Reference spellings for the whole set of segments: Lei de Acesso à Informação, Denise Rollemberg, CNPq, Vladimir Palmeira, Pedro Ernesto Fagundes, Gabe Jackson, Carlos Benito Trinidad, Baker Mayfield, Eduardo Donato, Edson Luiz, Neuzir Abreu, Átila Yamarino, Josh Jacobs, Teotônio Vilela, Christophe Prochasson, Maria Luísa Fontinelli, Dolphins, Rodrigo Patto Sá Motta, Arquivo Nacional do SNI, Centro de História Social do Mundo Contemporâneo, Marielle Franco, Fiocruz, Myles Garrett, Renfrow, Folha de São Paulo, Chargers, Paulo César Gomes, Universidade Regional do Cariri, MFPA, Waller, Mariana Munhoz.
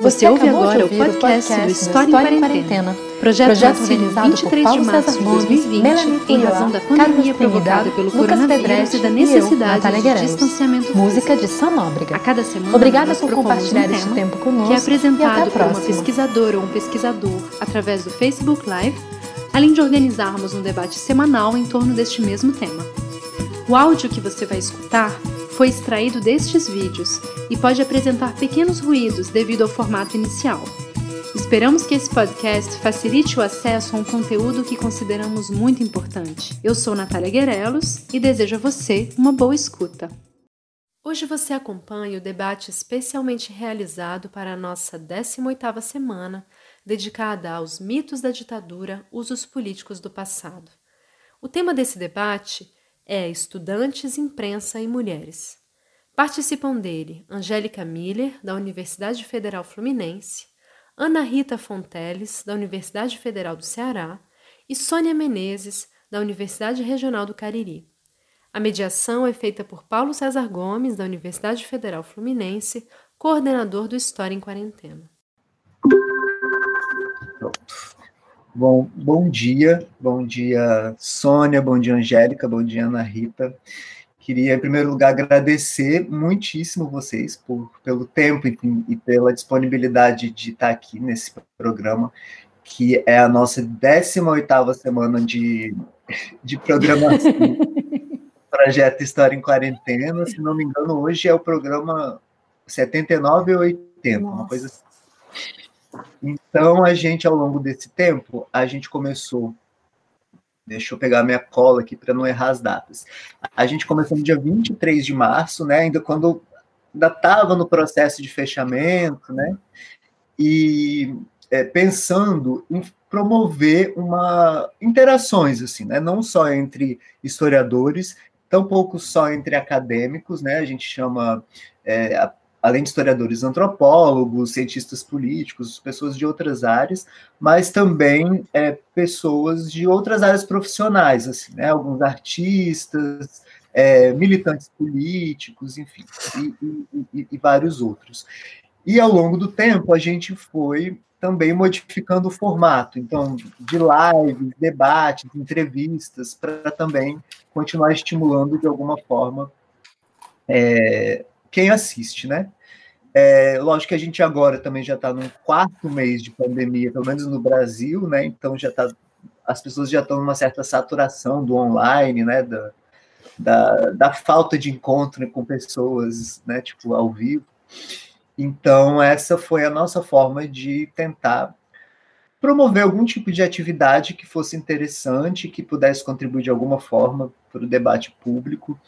Você ouve agora o podcast do História em Quarentena, projeto realizado por Paulo César Gomes, Melanito Loates, em razão da pandemia provocada pelo Lucas Pedretti e da necessidade de distanciamento. Música de Sanóbrega. A cada semana, obrigada por compartilhar este tempo conosco, que é apresentado por uma pesquisadora ou um pesquisador através do Facebook Live, além de organizarmos um debate semanal em torno deste mesmo tema. O áudio que você vai escutar foi extraído destes vídeos e pode apresentar pequenos ruídos devido ao formato inicial. Esperamos que esse podcast facilite o acesso a um conteúdo que consideramos muito importante. Eu sou Natália Guerelos e desejo a você uma boa escuta. Hoje você acompanha o debate especialmente realizado para a nossa 18ª semana, dedicada aos mitos da ditadura, usos políticos do passado. O tema desse debate é Estudantes, Imprensa e Mulheres. Participam dele Angélica Miller, da Universidade Federal Fluminense, Ana Rita Fontelles, da Universidade Federal do Ceará e Sônia Menezes, da Universidade Regional do Cariri. A mediação é feita por Paulo César Gomes, da Universidade Federal Fluminense, coordenador do História em Quarentena. Bom dia Sônia, bom dia Angélica, bom dia Ana Rita. Queria, em primeiro lugar, agradecer muitíssimo vocês pelo tempo e pela disponibilidade de estar aqui nesse programa, que é a nossa 18ª semana de programação Projeto História em Quarentena. Se não me engano, hoje é o programa 79 ou 80, nossa, uma coisa assim. Então, a gente, ao longo desse tempo, a gente começou... Deixa eu pegar minha cola aqui para não errar as datas. A gente começou no dia 23 de março, né, ainda estava no processo de fechamento, né, e pensando em promover interações, assim, né, não só entre historiadores, tampouco só entre acadêmicos, né, a gente chama... além de historiadores, antropólogos, cientistas políticos, pessoas de outras áreas, mas também pessoas de outras áreas profissionais, assim, né? Alguns artistas, militantes políticos, enfim, e vários outros. E, ao longo do tempo, a gente foi também modificando o formato, então, de lives, debates, entrevistas, para também continuar estimulando, de alguma forma, quem assiste, né? Lógico que a gente agora também já está no 4º mês de pandemia, pelo menos no Brasil, né? Então as pessoas já estão numa certa saturação do online, né? Da falta de encontro com pessoas, né? Tipo, ao vivo. Então, essa foi a nossa forma de tentar promover algum tipo de atividade que fosse interessante, que pudesse contribuir de alguma forma para o debate público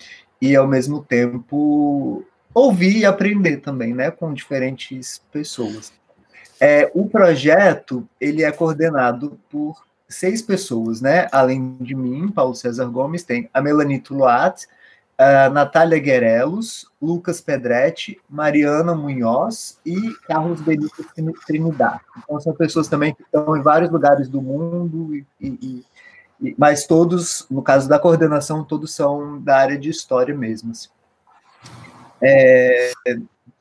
e, ao mesmo tempo, ouvir e aprender também, né, com diferentes pessoas. O projeto, ele é coordenado por 6 pessoas, né, além de mim, Paulo César Gomes, tem a Melanito Loates, a Natália Guerelos, Lucas Pedretti, Mariana Munhoz e Carlos Benito Trinidad. Então, são pessoas também que estão em vários lugares do mundo, mas todos, no caso da coordenação, todos são da área de história mesmo, assim.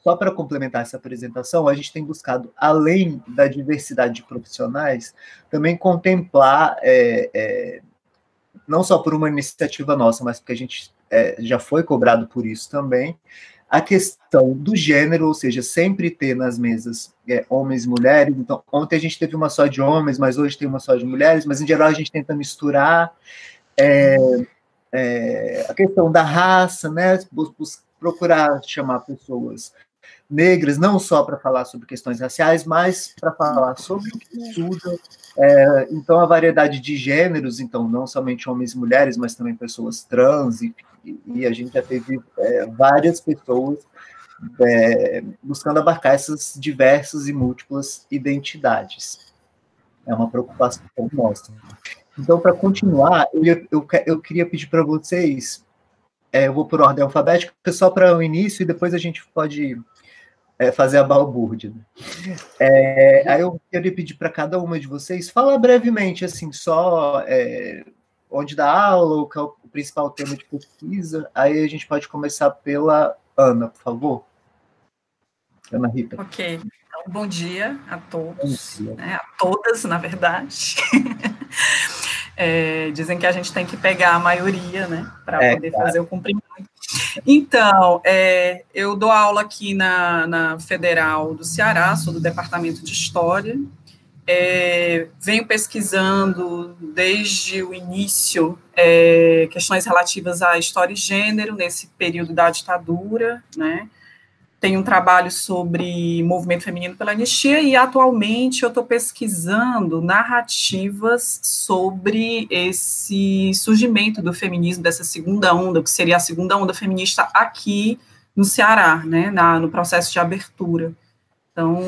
Só para complementar essa apresentação, a gente tem buscado, além da diversidade de profissionais, também contemplar, não só por uma iniciativa nossa, mas porque a gente já foi cobrado por isso também, a questão do gênero, ou seja, sempre ter nas mesas homens e mulheres. Então, ontem a gente teve uma só de homens, mas hoje tem uma só de mulheres, mas em geral a gente tenta misturar a questão da raça, né? Procurar chamar pessoas negras, não só para falar sobre questões raciais, mas para falar sobre o que estuda. Então, a variedade de gêneros, então, não somente homens e mulheres, mas também pessoas trans, e a gente já teve várias pessoas buscando abarcar essas diversas e múltiplas identidades. É uma preocupação nossa. Então, para continuar, eu queria pedir para vocês... eu vou por ordem alfabética, só para o início, e depois a gente pode fazer a balbúrdia. Aí eu queria pedir para cada uma de vocês falar brevemente, assim, só onde dá aula, ou qual é o principal tema de pesquisa. Aí a gente pode começar pela Ana, por favor. Ana Rita. Ok. Bom dia a todos, dia. Né, a todas, na verdade. Dizem que a gente tem que pegar a maioria, né, para poder fazer o cumprimento. Então, eu dou aula aqui na Federal do Ceará, sou do Departamento de História, venho pesquisando desde o início questões relativas à história e gênero, nesse período da ditadura, né. Tenho um trabalho sobre movimento feminino pela anistia e, atualmente, eu estou pesquisando narrativas sobre esse surgimento do feminismo, dessa segunda onda, que seria a segunda onda feminista aqui no Ceará, né, no processo de abertura. Então,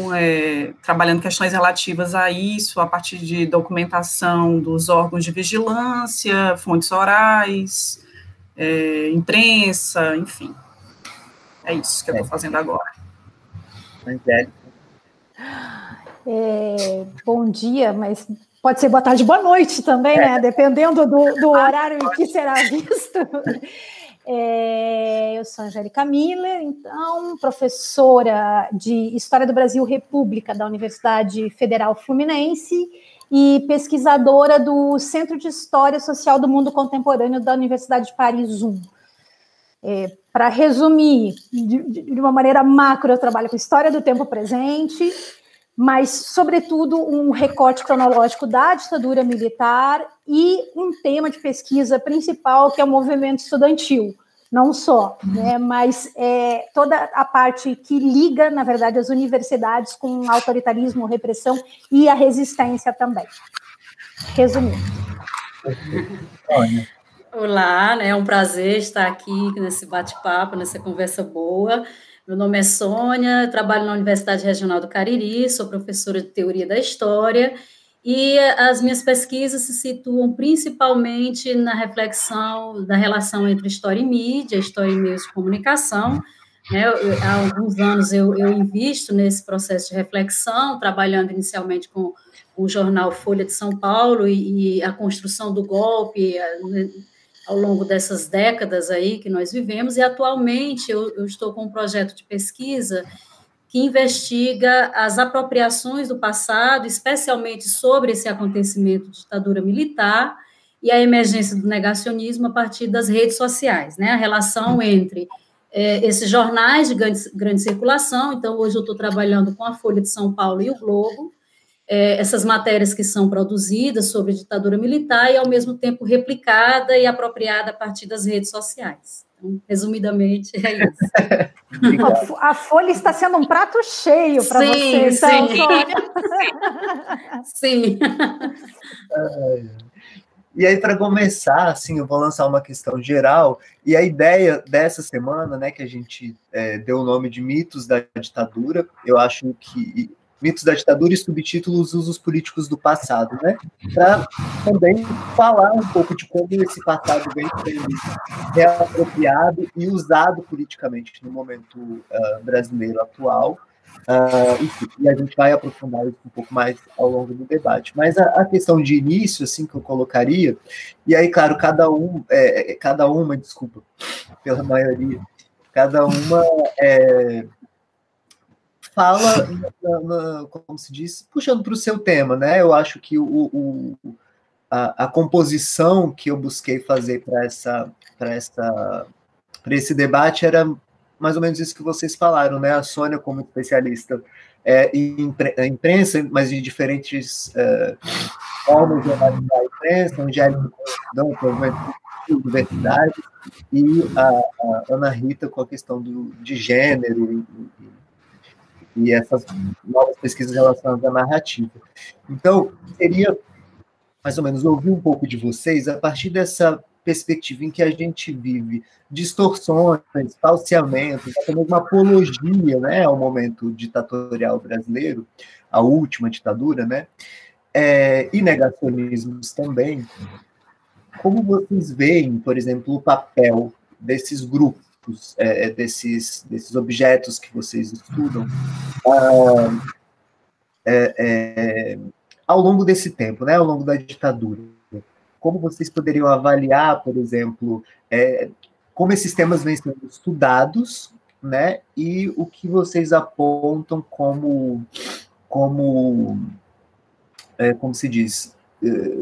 trabalhando questões relativas a isso, a partir de documentação dos órgãos de vigilância, fontes orais, imprensa, enfim. É isso que eu estou fazendo agora. Angélica. Bom dia, mas pode ser boa tarde, boa noite também, né? Dependendo do horário em que será visto. Eu sou Angélica Miller, então, professora de História do Brasil República da Universidade Federal Fluminense e pesquisadora do Centro de História Social do Mundo Contemporâneo da Universidade de Paris 1. Para resumir, de uma maneira macro, eu trabalho com história do tempo presente, mas, sobretudo, um recorte cronológico da ditadura militar e um tema de pesquisa principal, que é o movimento estudantil, não só, né, mas toda a parte que liga, na verdade, as universidades com autoritarismo, repressão e a resistência também. Resumindo. Olha. Olá, né? É um prazer estar aqui nesse bate-papo, nessa conversa boa. Meu nome é Sônia, trabalho na Universidade Regional do Cariri, sou professora de Teoria da História e as minhas pesquisas se situam principalmente na reflexão da relação entre história e mídia, história e meios de comunicação. Há alguns anos eu invisto nesse processo de reflexão, trabalhando inicialmente com o jornal Folha de São Paulo e a construção do golpe ao longo dessas décadas aí que nós vivemos, e atualmente eu estou com um projeto de pesquisa que investiga as apropriações do passado, especialmente sobre esse acontecimento de ditadura militar e a emergência do negacionismo a partir das redes sociais, né? A relação entre esses jornais de grande circulação. Então, hoje eu estou trabalhando com a Folha de São Paulo e o Globo, essas matérias que são produzidas sobre ditadura militar e, ao mesmo tempo, replicada e apropriada a partir das redes sociais. Então, resumidamente, é isso. A Folha está sendo um prato cheio para vocês. Então, sim. E aí, para começar, assim, eu vou lançar uma questão geral, e a ideia dessa semana, né, que a gente deu o nome de Mitos da Ditadura, eu acho que... Mitos da ditadura e subtítulos usos políticos do passado, né? Para também falar um pouco de como esse passado vem sendo reapropriado e usado politicamente no momento brasileiro atual. E a gente vai aprofundar isso um pouco mais ao longo do debate. Mas a questão de início, assim, que eu colocaria, e aí, claro, cada uma fala, como se diz, puxando para o seu tema, né? Eu acho que a composição que eu busquei fazer para esse debate era mais ou menos isso que vocês falaram, né? A Sônia, como especialista em imprensa, mas de diferentes formas de analisar a imprensa, Angélica, não, provavelmente, diversidade, e a Ana Rita com a questão de gênero e essas novas pesquisas relacionadas à narrativa. Então, seria mais ou menos ouvir um pouco de vocês a partir dessa perspectiva em que a gente vive distorções, falseamentos, até mesmo apologia, né, ao momento ditatorial brasileiro, a última ditadura, né, e negacionismos também. Como vocês veem, por exemplo, o papel desses grupos, desses objetos que vocês estudam ao longo desse tempo, né, ao longo da ditadura? Como vocês poderiam avaliar, por exemplo, como esses temas vêm sendo estudados né? E o que vocês apontam como se diz,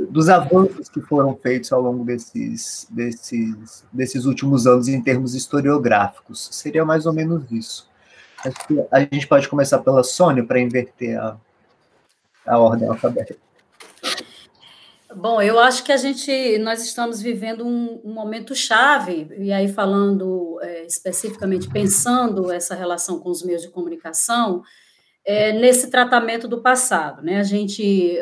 dos avanços que foram feitos ao longo desses últimos anos em termos historiográficos. Seria mais ou menos isso. Acho que a gente pode começar pela Sônia para inverter a ordem alfabética. Bom, eu acho que nós estamos vivendo um momento chave, e aí falando especificamente, pensando essa relação com os meios de comunicação, nesse tratamento do passado, né? A gente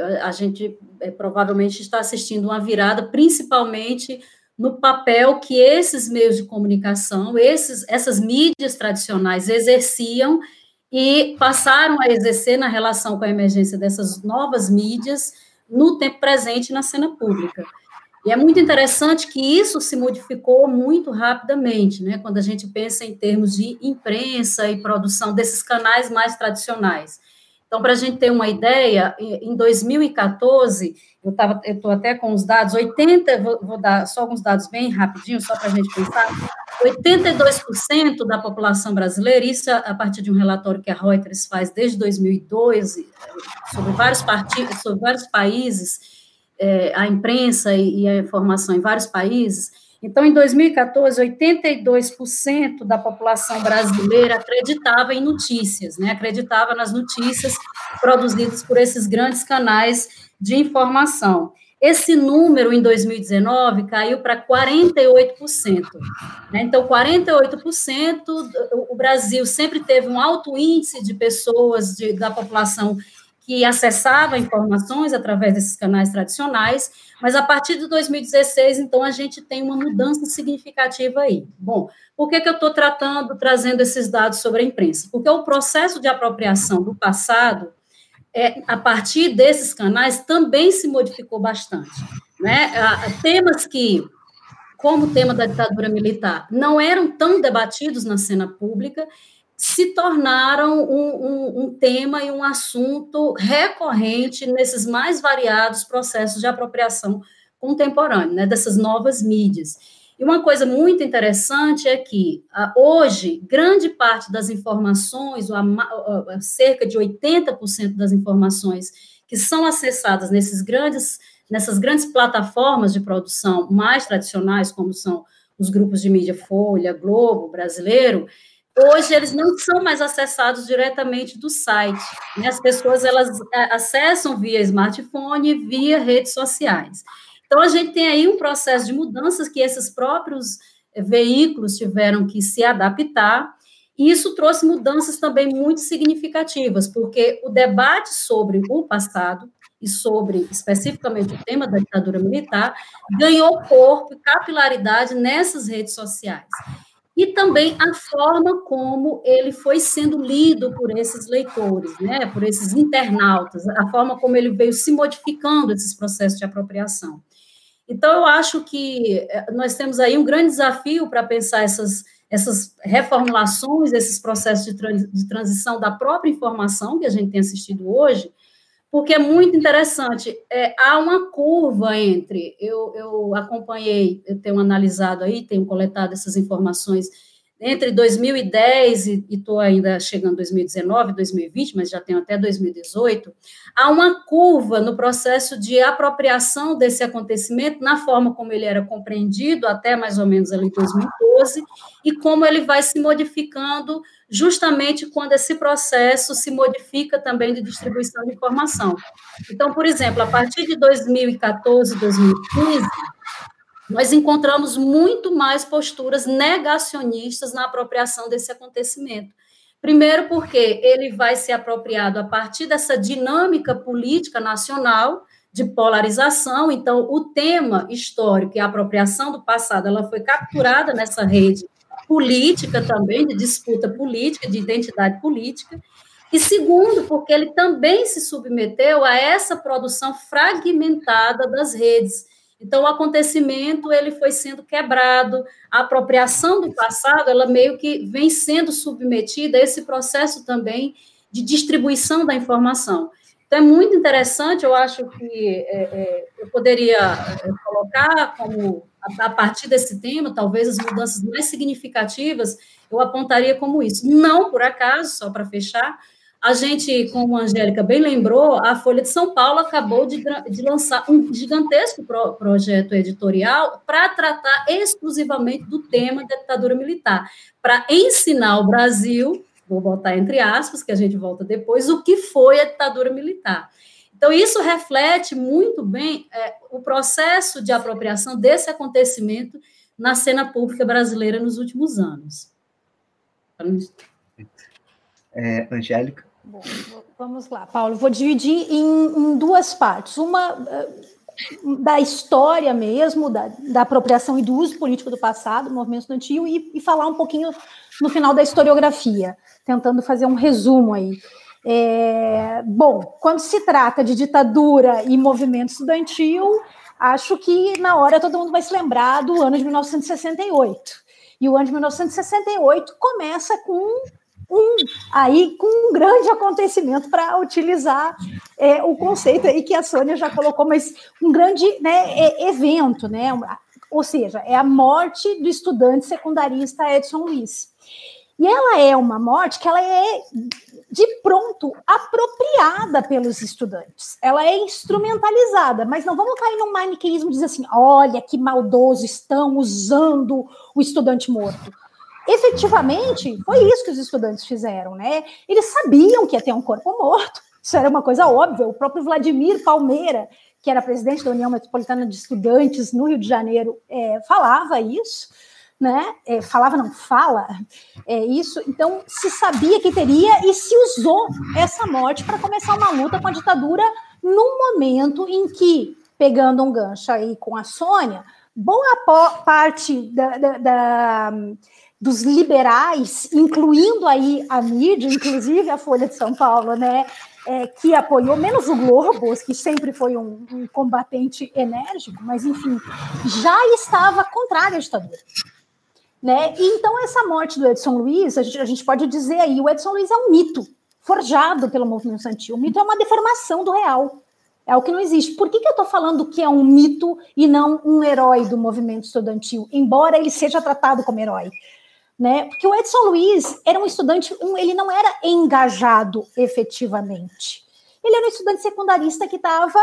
provavelmente está assistindo uma virada, principalmente no papel que esses meios de comunicação, essas mídias tradicionais exerciam e passaram a exercer na relação com a emergência dessas novas mídias, no tempo presente, na cena pública. E é muito interessante que isso se modificou muito rapidamente, né? Quando a gente pensa em termos de imprensa e produção desses canais mais tradicionais. Então, para a gente ter uma ideia, em 2014, eu estou até com os dados, vou dar só alguns dados bem rapidinho, só para a gente pensar, 82% da população brasileira, isso a partir de um relatório que a Reuters faz desde 2012, sobre vários países, a imprensa e a informação em vários países. Então, em 2014, 82% da população brasileira acreditava em notícias, né? Acreditava nas notícias produzidas por esses grandes canais de informação. Esse número, em 2019, caiu para 48%. Né? Então, 48%, o Brasil sempre teve um alto índice de pessoas da população que acessava informações através desses canais tradicionais, mas a partir de 2016, então, a gente tem uma mudança significativa aí. Bom, por que eu estou trazendo esses dados sobre a imprensa? Porque o processo de apropriação do passado, a partir desses canais, também se modificou bastante. Né? Temas que, como o tema da ditadura militar, não eram tão debatidos na cena pública, se tornaram um tema e um assunto recorrente nesses mais variados processos de apropriação contemporânea, né, dessas novas mídias. E uma coisa muito interessante é que, hoje, grande parte das informações, cerca de 80% das informações que são acessadas nessas grandes plataformas de produção mais tradicionais, como são os grupos de mídia Folha, Globo, Brasileiro, hoje, eles não são mais acessados diretamente do site. Né? As pessoas elas acessam via smartphone, via redes sociais. Então, a gente tem aí um processo de mudanças que esses próprios veículos tiveram que se adaptar, e isso trouxe mudanças também muito significativas, porque o debate sobre o passado e sobre, especificamente, o tema da ditadura militar ganhou corpo e capilaridade nessas redes sociais. E também a forma como ele foi sendo lido por esses leitores, né, por esses internautas, a forma como ele veio se modificando esses processos de apropriação. Então, eu acho que nós temos aí um grande desafio para pensar essas reformulações, esses processos de transição da própria informação que a gente tem assistido hoje, porque é muito interessante. Há uma curva entre... Eu acompanhei, eu tenho analisado aí, tenho coletado essas informações entre 2010 e estou ainda chegando em 2019, 2020, mas já tenho até 2018. Há uma curva no processo de apropriação desse acontecimento, na forma como ele era compreendido até mais ou menos ali 2012, e como ele vai se modificando justamente quando esse processo se modifica também de distribuição de informação. Então, por exemplo, a partir de 2014, 2015, nós encontramos muito mais posturas negacionistas na apropriação desse acontecimento. Primeiro porque ele vai ser apropriado a partir dessa dinâmica política nacional de polarização. Então, o tema histórico e a apropriação do passado, ela foi capturada nessa rede política também, de disputa política, de identidade política. E segundo, porque ele também se submeteu a essa produção fragmentada das redes. Então, o acontecimento ele foi sendo quebrado, a apropriação do passado ela meio que vem sendo submetida a esse processo também de distribuição da informação. Então, é muito interessante, eu acho que eu poderia colocar como, a partir desse tema, talvez as mudanças mais significativas, eu apontaria como isso. Não, por acaso, só para fechar, a gente, como a Angélica bem lembrou, a Folha de São Paulo acabou de lançar um gigantesco projeto editorial para tratar exclusivamente do tema da ditadura militar, para ensinar o Brasil, vou botar entre aspas, que a gente volta depois, o que foi a ditadura militar. Então, isso reflete muito bem o processo de apropriação desse acontecimento na cena pública brasileira nos últimos anos. Angélica? Bom, vamos lá, Paulo. Vou dividir em duas partes. Uma da história mesmo, da apropriação e do uso político do passado, do movimento estudantil, e falar um pouquinho no final da historiografia, tentando fazer um resumo aí. Bom, quando se trata de ditadura e movimento estudantil, acho que na hora todo mundo vai se lembrar do ano de 1968. E o ano de 1968 começa com um grande acontecimento, para utilizar o conceito aí que a Sônia já colocou, mas um grande evento, ou seja, é a morte do estudante secundarista Edson Luiz. E ela é uma morte que ela é, de pronto, apropriada pelos estudantes. Ela é instrumentalizada, mas não vamos cair num maniqueísmo e dizer assim, olha que maldoso, estão usando o estudante morto. Efetivamente, foi isso que os estudantes fizeram, Eles sabiam que ia ter um corpo morto, isso era uma coisa óbvia. O próprio Vladimir Palmeira, que era presidente da União Metropolitana de Estudantes no Rio de Janeiro, falava isso, fala isso. Então, se sabia que teria e se usou essa morte para começar uma luta com a ditadura num momento em que, pegando um gancho aí com a Sônia, boa parte dos liberais, incluindo aí a mídia, inclusive a Folha de São Paulo, que apoiou, menos o Globo, que sempre foi um combatente enérgico, mas, enfim, já estava contrária à ditadura. Então, essa morte do Edson Luiz, a gente pode dizer aí, o Edson Luiz é um mito forjado pelo movimento estudantil. O mito é uma deformação do real, é o que não existe. Por que eu estou falando que é um mito e não um herói do movimento estudantil, embora ele seja tratado como herói? Porque o Edson Luiz era um estudante, ele não era engajado efetivamente. Ele era um estudante secundarista que estava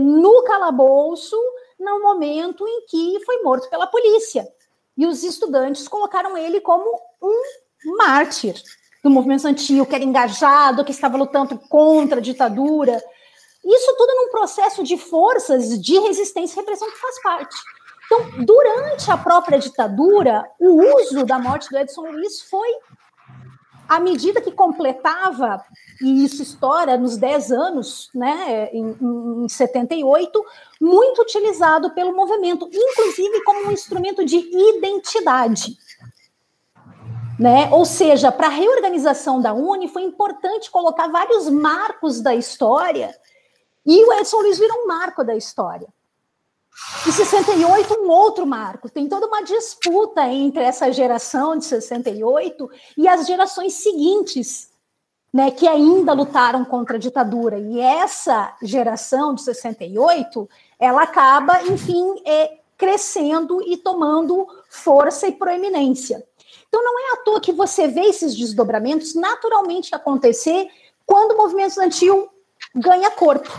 no calabouço no momento em que foi morto pela polícia. E os estudantes colocaram ele como um mártir do movimento estudantil, que era engajado, que estava lutando contra a ditadura. Isso tudo num processo de forças de resistência e repressão que faz parte. Então, durante a própria ditadura, o uso da morte do Edson Luiz foi, à medida que completava, e isso estoura nos 10 anos, em 78, muito utilizado pelo movimento, inclusive como um instrumento de identidade. Ou seja, para a reorganização da UNE, foi importante colocar vários marcos da história, e o Edson Luiz virou um marco da história. Em 68, um outro marco. Tem toda uma disputa entre essa geração de 68 e as gerações seguintes, que ainda lutaram contra a ditadura. E essa geração de 68, ela acaba, enfim, crescendo e tomando força e proeminência. Então, não é à toa que você vê esses desdobramentos naturalmente acontecer quando o movimento estudantil ganha corpo.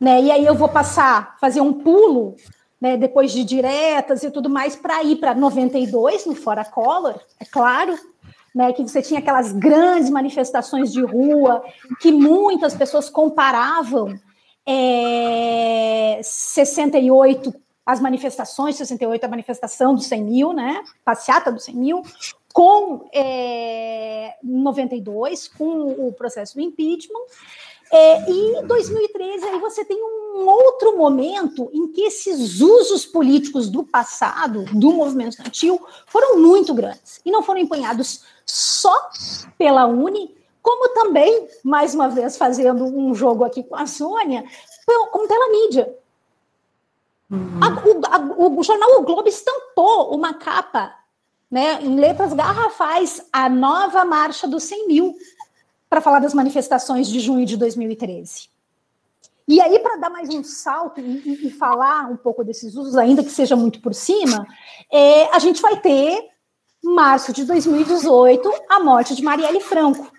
E aí eu vou fazer um pulo, depois de diretas e tudo mais, para ir para 92, no Fora Collor, é claro, que você tinha aquelas grandes manifestações de rua que muitas pessoas comparavam 68, as manifestações de 68, a manifestação dos 100 mil, passeata dos 100 mil, com 92, com o processo do impeachment. E em 2013, aí você tem um outro momento em que esses usos políticos do passado, do movimento estudantil, foram muito grandes. E não foram empenhados só pela UNE, como também, mais uma vez, fazendo um jogo aqui com a Sônia, como pela mídia. Uhum. O jornal O Globo estampou uma capa, em letras garrafais, a nova marcha dos 100 mil. para falar das manifestações de junho de 2013. E aí, para dar mais um salto e falar um pouco desses usos, ainda que seja muito por cima, a gente vai ter, em março de 2018, a morte de Marielle Franco.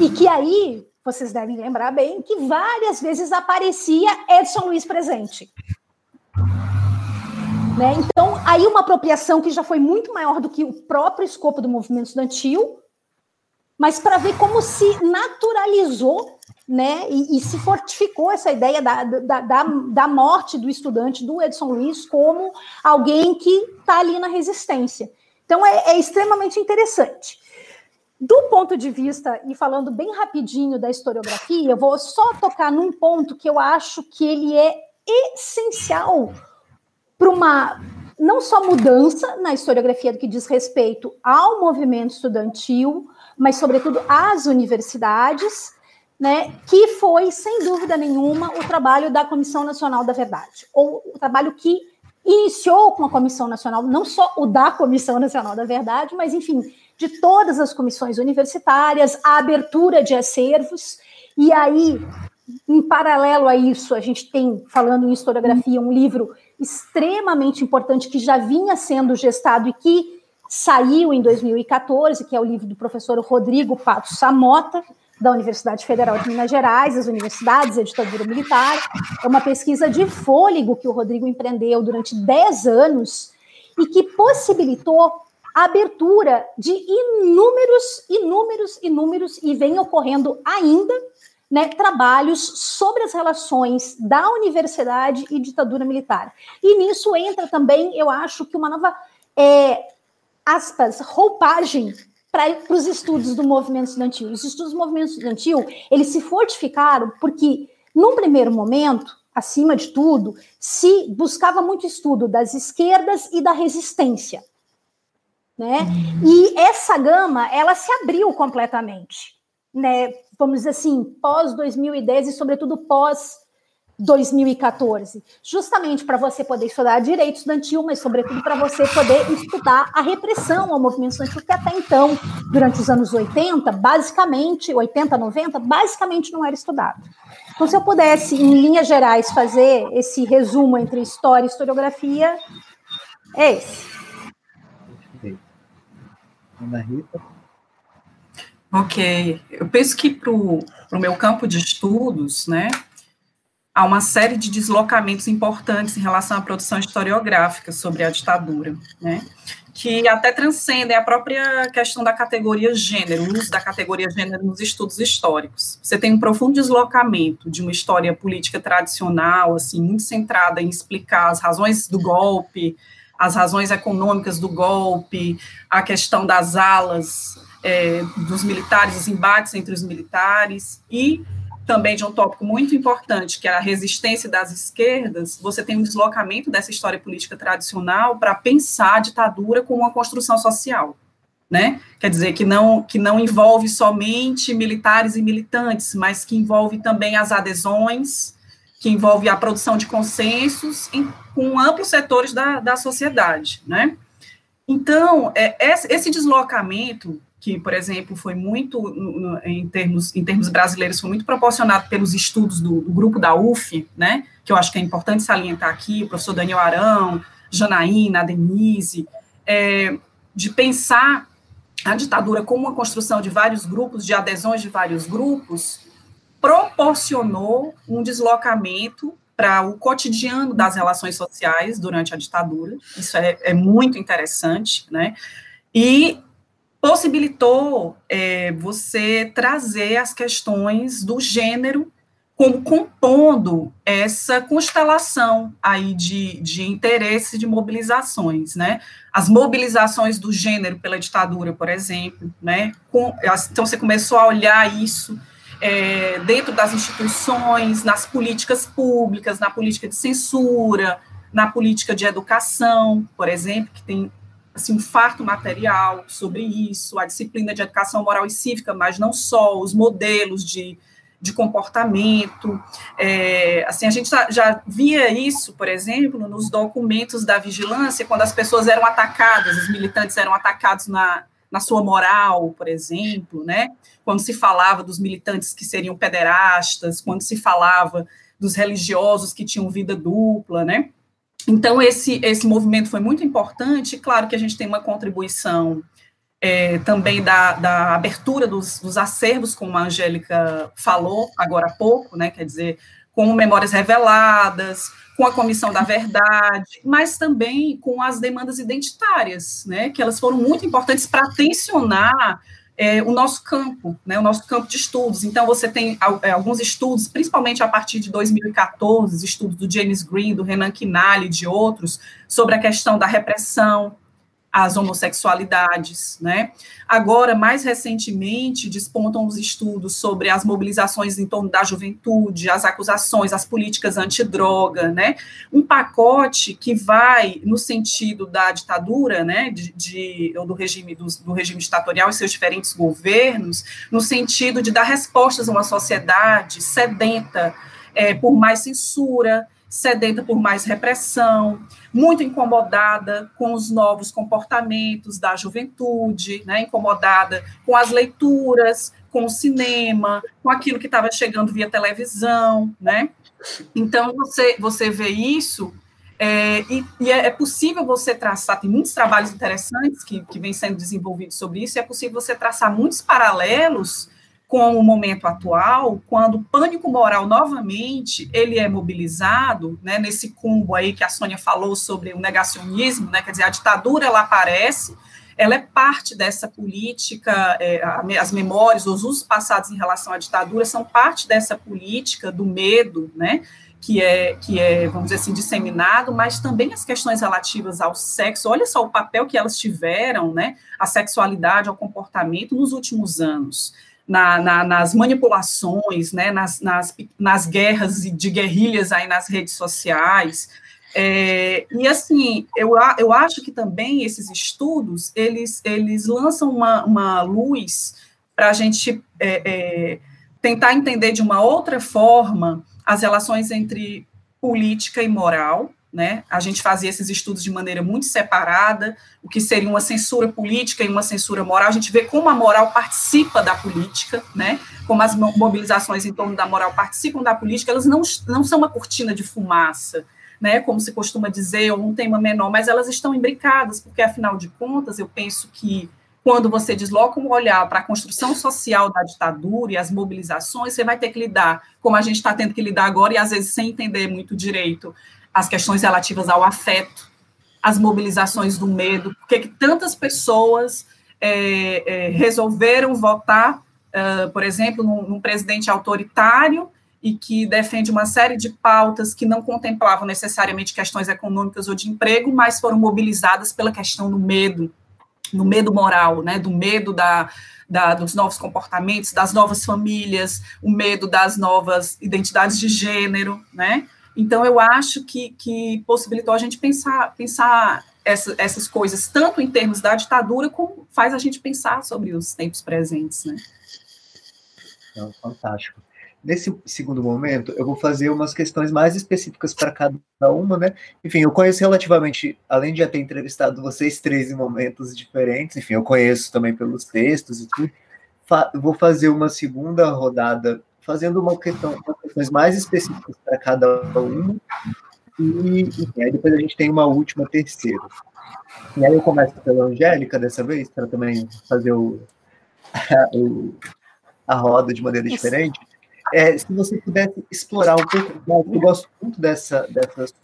E que aí, vocês devem lembrar bem, que várias vezes aparecia Edson Luiz presente. Né? Então, aí uma apropriação que já foi muito maior do que o próprio escopo do movimento estudantil, mas para ver como se naturalizou, né, e se fortificou essa ideia da morte do estudante, do Edson Luiz, como alguém que está ali na resistência. Então, é extremamente interessante. Do ponto de vista, e falando bem rapidinho da historiografia, eu vou só tocar num ponto que eu acho que ele é essencial para uma, não só mudança na historiografia do que diz respeito ao movimento estudantil, mas, sobretudo, às universidades, né, que foi, sem dúvida nenhuma, o trabalho da Comissão Nacional da Verdade, ou o trabalho que iniciou com a Comissão Nacional, não só o da Comissão Nacional da Verdade, mas, enfim, de todas as comissões universitárias, a abertura de acervos, e aí, em paralelo a isso, a gente tem, falando em historiografia, um livro extremamente importante que já vinha sendo gestado e que saiu em 2014, que é o livro do professor Rodrigo Patto Sá Motta, da Universidade Federal de Minas Gerais, as universidades e a ditadura militar. É uma pesquisa de fôlego que o Rodrigo empreendeu durante 10 anos e que possibilitou a abertura de inúmeros, e vem ocorrendo ainda, né, trabalhos sobre as relações da universidade e ditadura militar. E nisso entra também, eu acho, que uma nova aspas, roupagem para os estudos do movimento estudantil. Os estudos do movimento estudantil, eles se fortificaram porque, num primeiro momento, acima de tudo, se buscava muito estudo das esquerdas e da resistência. Né? E essa gama, ela se abriu completamente. Né? Vamos dizer assim, pós-2010 e, sobretudo, pós-2014, justamente para você poder estudar direito estudantil, mas, sobretudo, para você poder estudar a repressão ao movimento estudantil, que até então, durante os anos 80, basicamente, 80, 90, basicamente não era estudado. Então, se eu pudesse, em linhas gerais, fazer esse resumo entre história e historiografia, é esse. Perfeito. Ana Rita? Ok. Eu penso que para o meu campo de estudos, né, há uma série de deslocamentos importantes em relação à produção historiográfica sobre a ditadura, né, que até transcendem a própria questão da categoria gênero, o uso da categoria gênero nos estudos históricos. Você tem um profundo deslocamento de uma história política tradicional, assim, muito centrada em explicar as razões do golpe, as razões econômicas do golpe, a questão das alas dos militares, os embates entre os militares, e também de um tópico muito importante, que é a resistência das esquerdas. Você tem um deslocamento dessa história política tradicional para pensar a ditadura como uma construção social, né? Quer dizer, que não envolve somente militares e militantes, mas que envolve também as adesões, que envolve a produção de consensos com amplos setores da sociedade, né? Então, esse deslocamento, que, por exemplo, foi muito, em termos brasileiros, foi muito proporcionado pelos estudos do grupo da UF, né, que eu acho que é importante salientar aqui, o professor Daniel Aarão, Janaína, Denise, de pensar a ditadura como uma construção de vários grupos, de adesões de vários grupos, proporcionou um deslocamento para o cotidiano das relações sociais durante a ditadura. Isso é muito interessante, né, e possibilitou você trazer as questões do gênero como compondo essa constelação aí de interesse de mobilizações, né? As mobilizações do gênero pela ditadura, por exemplo, né? Então, você começou a olhar isso dentro das instituições, nas políticas públicas, na política de censura, na política de educação, por exemplo, que tem assim, um farto material sobre isso, a disciplina de educação moral e cívica, mas não só, os modelos de comportamento. Assim, a gente já via isso, por exemplo, nos documentos da vigilância, quando as pessoas eram atacadas, os militantes eram atacados na, na sua moral, por exemplo, né? Quando se falava dos militantes que seriam pederastas, quando se falava dos religiosos que tinham vida dupla, né? Então, esse movimento foi muito importante. Claro que a gente tem uma contribuição também da abertura dos acervos, como a Angélica falou agora há pouco, né? Quer dizer, com Memórias Reveladas, com a Comissão da Verdade, mas também com as demandas identitárias, né, que elas foram muito importantes para tensionar o nosso campo, né, o nosso campo de estudos. Então, você tem alguns estudos, principalmente a partir de 2014, estudos do James Green, do Renan Quinalha e de outros, sobre a questão da repressão às homossexualidades, né? Agora, mais recentemente, despontam os estudos sobre as mobilizações em torno da juventude, as acusações, as políticas antidroga, né? Um pacote que vai no sentido da ditadura, né? Do regime ditatorial e seus diferentes governos, no sentido de dar respostas a uma sociedade sedenta por mais censura, sedenta por mais repressão, muito incomodada com os novos comportamentos da juventude, né, incomodada com as leituras, com o cinema, com aquilo que estava chegando via televisão, né? Então, você vê isso, e é possível você traçar, tem muitos trabalhos interessantes que vêm sendo desenvolvidos sobre isso, e é possível você traçar muitos paralelos com o momento atual, quando o pânico moral, novamente, ele é mobilizado, né, nesse combo aí que a Sônia falou sobre o negacionismo, né, quer dizer, a ditadura, ela aparece, ela é parte dessa política, as memórias, os usos passados em relação à ditadura são parte dessa política do medo, né, que é, vamos dizer assim, disseminado, mas também as questões relativas ao sexo, olha só o papel que elas tiveram, né, a sexualidade, ao comportamento nos últimos anos, nas manipulações, né, nas guerras de guerrilhas aí nas redes sociais, e assim, eu acho que também esses estudos, eles lançam uma luz para a gente tentar entender de uma outra forma as relações entre política e moral, né? A gente fazia esses estudos de maneira muito separada, o que seria uma censura política e uma censura moral. A gente vê como a moral participa da política, né? Como as mobilizações em torno da moral participam da política, elas não são uma cortina de fumaça, né? Como se costuma dizer, ou um tema menor, mas elas estão imbricadas, porque, afinal de contas, eu penso que quando você desloca um olhar para a construção social da ditadura e as mobilizações, você vai ter que lidar, como a gente está tendo que lidar agora, e às vezes sem entender muito direito, as questões relativas ao afeto, as mobilizações do medo, porque que tantas pessoas resolveram votar, por exemplo, num presidente autoritário e que defende uma série de pautas que não contemplavam necessariamente questões econômicas ou de emprego, mas foram mobilizadas pela questão do medo, no medo moral, né, do medo dos novos comportamentos, das novas famílias, o medo das novas identidades de gênero, né? Então, eu acho que possibilitou a gente pensar essas coisas, tanto em termos da ditadura, como faz a gente pensar sobre os tempos presentes, né? Então, fantástico. Nesse segundo momento, eu vou fazer umas questões mais específicas para cada uma, né? Enfim, eu conheço relativamente, além de já ter entrevistado vocês três em momentos diferentes, enfim, eu conheço também pelos textos e tudo, vou fazer uma segunda rodada fazendo questões mais específicas para cada um, e aí depois a gente tem uma última, terceira. E aí eu começo pela Angélica dessa vez, para também fazer a roda de maneira diferente. Se você pudesse explorar um pouco, eu gosto muito dessa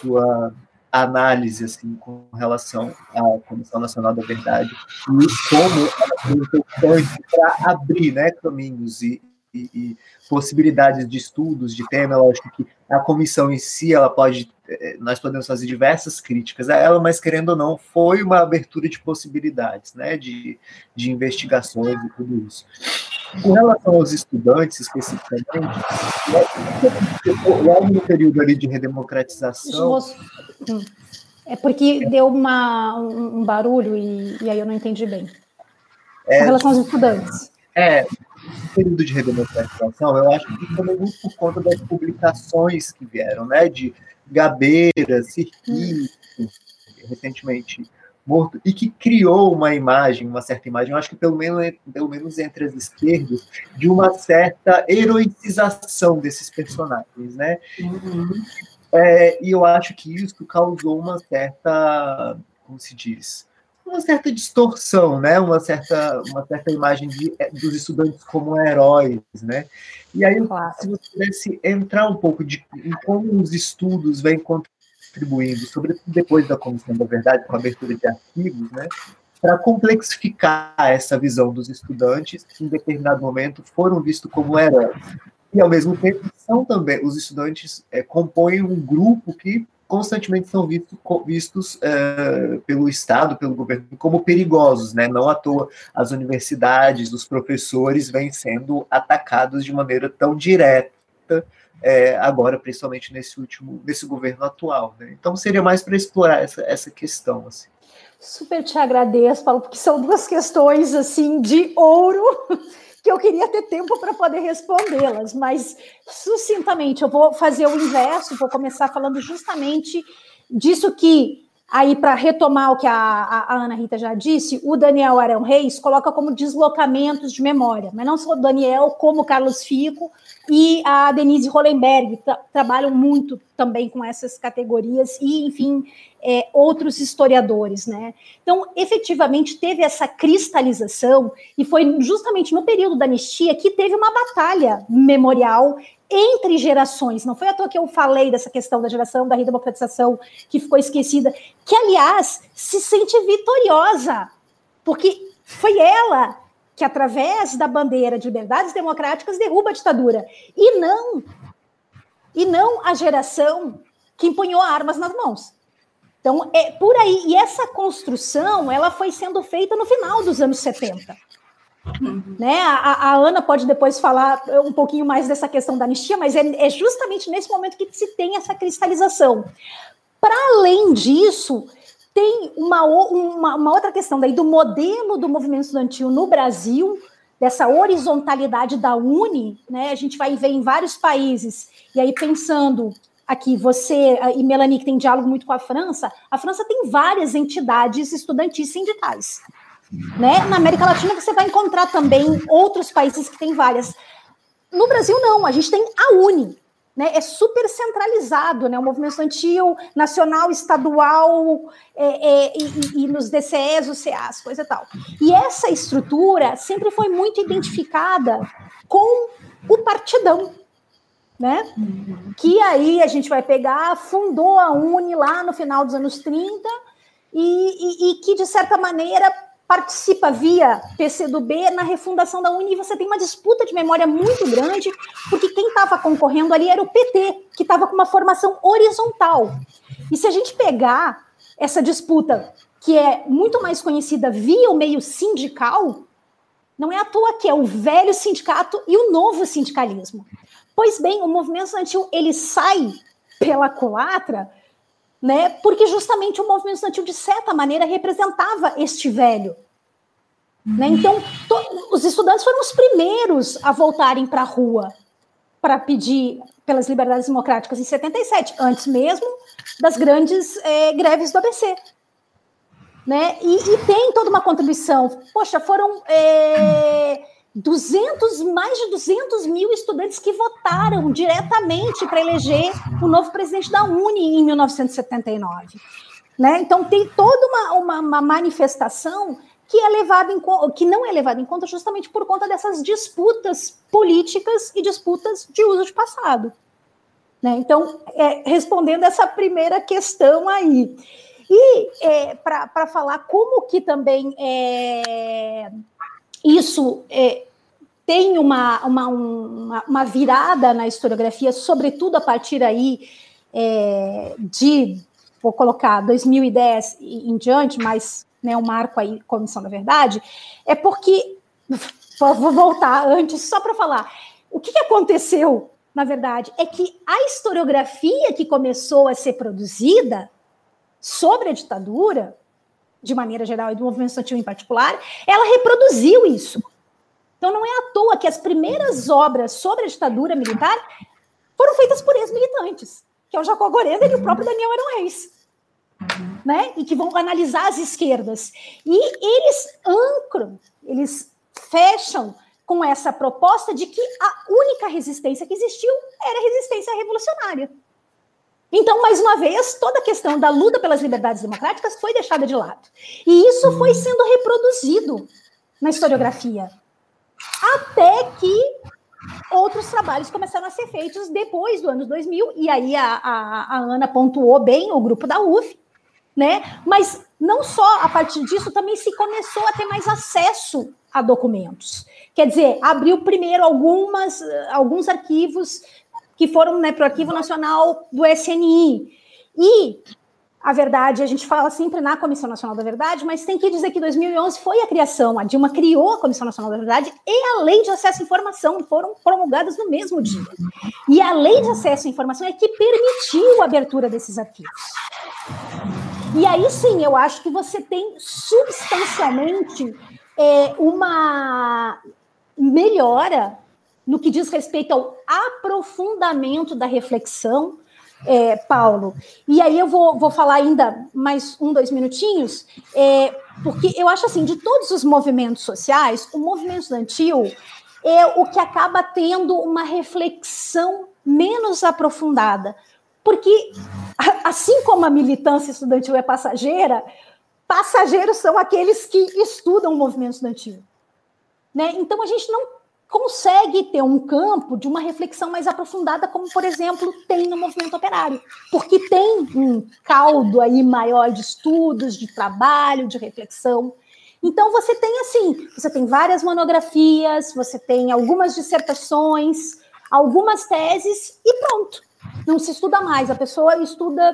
sua análise assim, com relação à Comissão Nacional da Verdade, e como ela foi importante para abrir, né, caminhos e possibilidades de estudos, de tema. Eu acho que a comissão em si, nós podemos fazer diversas críticas a ela, mas, querendo ou não, foi uma abertura de possibilidades, né, de investigações e tudo isso. Com relação aos estudantes, especificamente, logo no período ali de redemocratização... É porque deu um barulho e aí eu não entendi bem. Com relação aos estudantes. Período de redemocratização, eu acho que também muito por conta das publicações que vieram, né, de Gabeira, Cirque, recentemente morto, e que criou uma imagem, uma certa imagem, eu acho que pelo menos entre as esquerdas, de uma certa heroicização desses personagens, né? Uhum. E eu acho que isso causou uma certa, como se diz, uma certa distorção, né? Uma certa imagem dos estudantes como heróis, né? E aí, claro, se você pudesse entrar um pouco em como os estudos vêm contribuindo, sobretudo depois da Comissão da Verdade, com a abertura de arquivos, né, para complexificar essa visão dos estudantes que, em determinado momento, foram vistos como heróis. E, ao mesmo tempo, são também os estudantes compõem um grupo que constantemente são vistos pelo Estado, pelo governo, como perigosos, né? Não à toa as universidades, os professores vêm sendo atacados de maneira tão direta agora, principalmente nesse governo atual, né? Então seria mais para explorar essa questão, assim. Super te agradeço, Paulo, porque são duas questões assim de ouro que eu queria ter tempo para poder respondê-las, mas sucintamente eu vou fazer o inverso, vou começar falando justamente disso que, aí para retomar o que a Ana Rita já disse, o Daniel Aarão Reis coloca como deslocamentos de memória, mas não só o Daniel, como o Carlos Fico e a Denise Rollemberg trabalham muito também com essas categorias e, enfim, outros historiadores, né? Então, efetivamente, teve essa cristalização e foi justamente no período da anistia que teve uma batalha memorial entre gerações. Não foi à toa que eu falei dessa questão da geração da redemocratização que ficou esquecida, que, aliás, se sente vitoriosa, porque foi ela que, através da bandeira de liberdades democráticas, derruba a ditadura. E não a geração que empunhou armas nas mãos. Então, é por aí. E essa construção, ela foi sendo feita no final dos anos 70. Uhum. Né? A Ana pode depois falar um pouquinho mais dessa questão da anistia, mas é justamente nesse momento que se tem essa cristalização. Para além disso, tem uma outra questão daí do modelo do movimento estudantil no Brasil, dessa horizontalidade da UNE, né? A gente vai ver em vários países, e aí pensando aqui, você e Melanie, que tem diálogo muito com a França tem várias entidades estudantis sindicais, né? Na América Latina você vai encontrar também outros países que tem várias. No Brasil não, a gente tem a UNE, né? É super centralizado, né? O movimento estudantil nacional, estadual e nos DCEs, os CAs, coisa e tal. E essa estrutura sempre foi muito identificada com o partidão, né? Que aí a gente vai pegar, fundou a UNE lá no final dos anos 30 e que, de certa maneira, participa via PCdoB na refundação da UNE, e você tem uma disputa de memória muito grande, porque quem estava concorrendo ali era o PT, que estava com uma formação horizontal. E se a gente pegar essa disputa, que é muito mais conhecida via o meio sindical, não é à toa que é o velho sindicato e o novo sindicalismo. Pois bem, o movimento estudantil, ele sai pela culatra, né? Porque justamente o movimento estudantil, de certa maneira, representava este velho. Né? Então, os estudantes foram os primeiros a voltarem para a rua para pedir pelas liberdades democráticas em 77, antes mesmo das grandes greves do ABC. Né? E tem toda uma contribuição. Poxa, foram 200 mil estudantes que votaram diretamente para eleger o novo presidente da UNE em 1979. Né? Então, tem toda uma manifestação que, que não é levada em conta justamente por conta dessas disputas políticas e disputas de uso de passado. Né? Então, respondendo essa primeira questão aí. E para falar como que também isso tem uma virada na historiografia, sobretudo a partir aí vou colocar 2010 em diante, mas, né, um marco aí, Comissão da Verdade, é porque, vou voltar antes só para falar, o que aconteceu, na verdade, é que a historiografia que começou a ser produzida sobre a ditadura, de maneira geral, e do movimento estudantil em particular, ela reproduziu isso. Então, não é à toa que as primeiras obras sobre a ditadura militar foram feitas por ex-militantes, que é o Jacó Gorenda e o próprio Daniel Aarão Reis. né? E que vão analisar as esquerdas. E eles ancram, eles fecham com essa proposta de que a única resistência que existiu era a resistência revolucionária. Então, mais uma vez, toda a questão da luta pelas liberdades democráticas foi deixada de lado. E isso foi sendo reproduzido na historiografia, até que outros trabalhos começaram a ser feitos depois do ano 2000, e aí a Ana pontuou bem o grupo da UF, né? Mas não só a partir disso, também se começou a ter mais acesso a documentos. Quer dizer, abriu primeiro alguns arquivos que foram, né, para o Arquivo Nacional do SNI. E a verdade, a gente fala sempre na Comissão Nacional da Verdade, mas tem que dizer que 2011 foi a criação, a Dilma criou a Comissão Nacional da Verdade e a Lei de Acesso à Informação foram promulgadas no mesmo dia. E a Lei de Acesso à Informação é que permitiu a abertura desses arquivos. E aí sim, eu acho que você tem substancialmente uma melhora no que diz respeito ao aprofundamento da reflexão, Paulo. E aí eu vou falar ainda mais 2 minutinhos, porque eu acho assim, de todos os movimentos sociais, o movimento estudantil é o que acaba tendo uma reflexão menos aprofundada, porque assim como a militância estudantil é passageira, passageiros são aqueles que estudam o movimento estudantil, né? Então a gente não consegue ter um campo de uma reflexão mais aprofundada, como, por exemplo, tem no movimento operário, porque tem um caldo aí maior de estudos, de trabalho, de reflexão. Então você tem assim, você tem várias monografias, você tem algumas dissertações, algumas teses e pronto. Não se estuda mais, a pessoa estuda,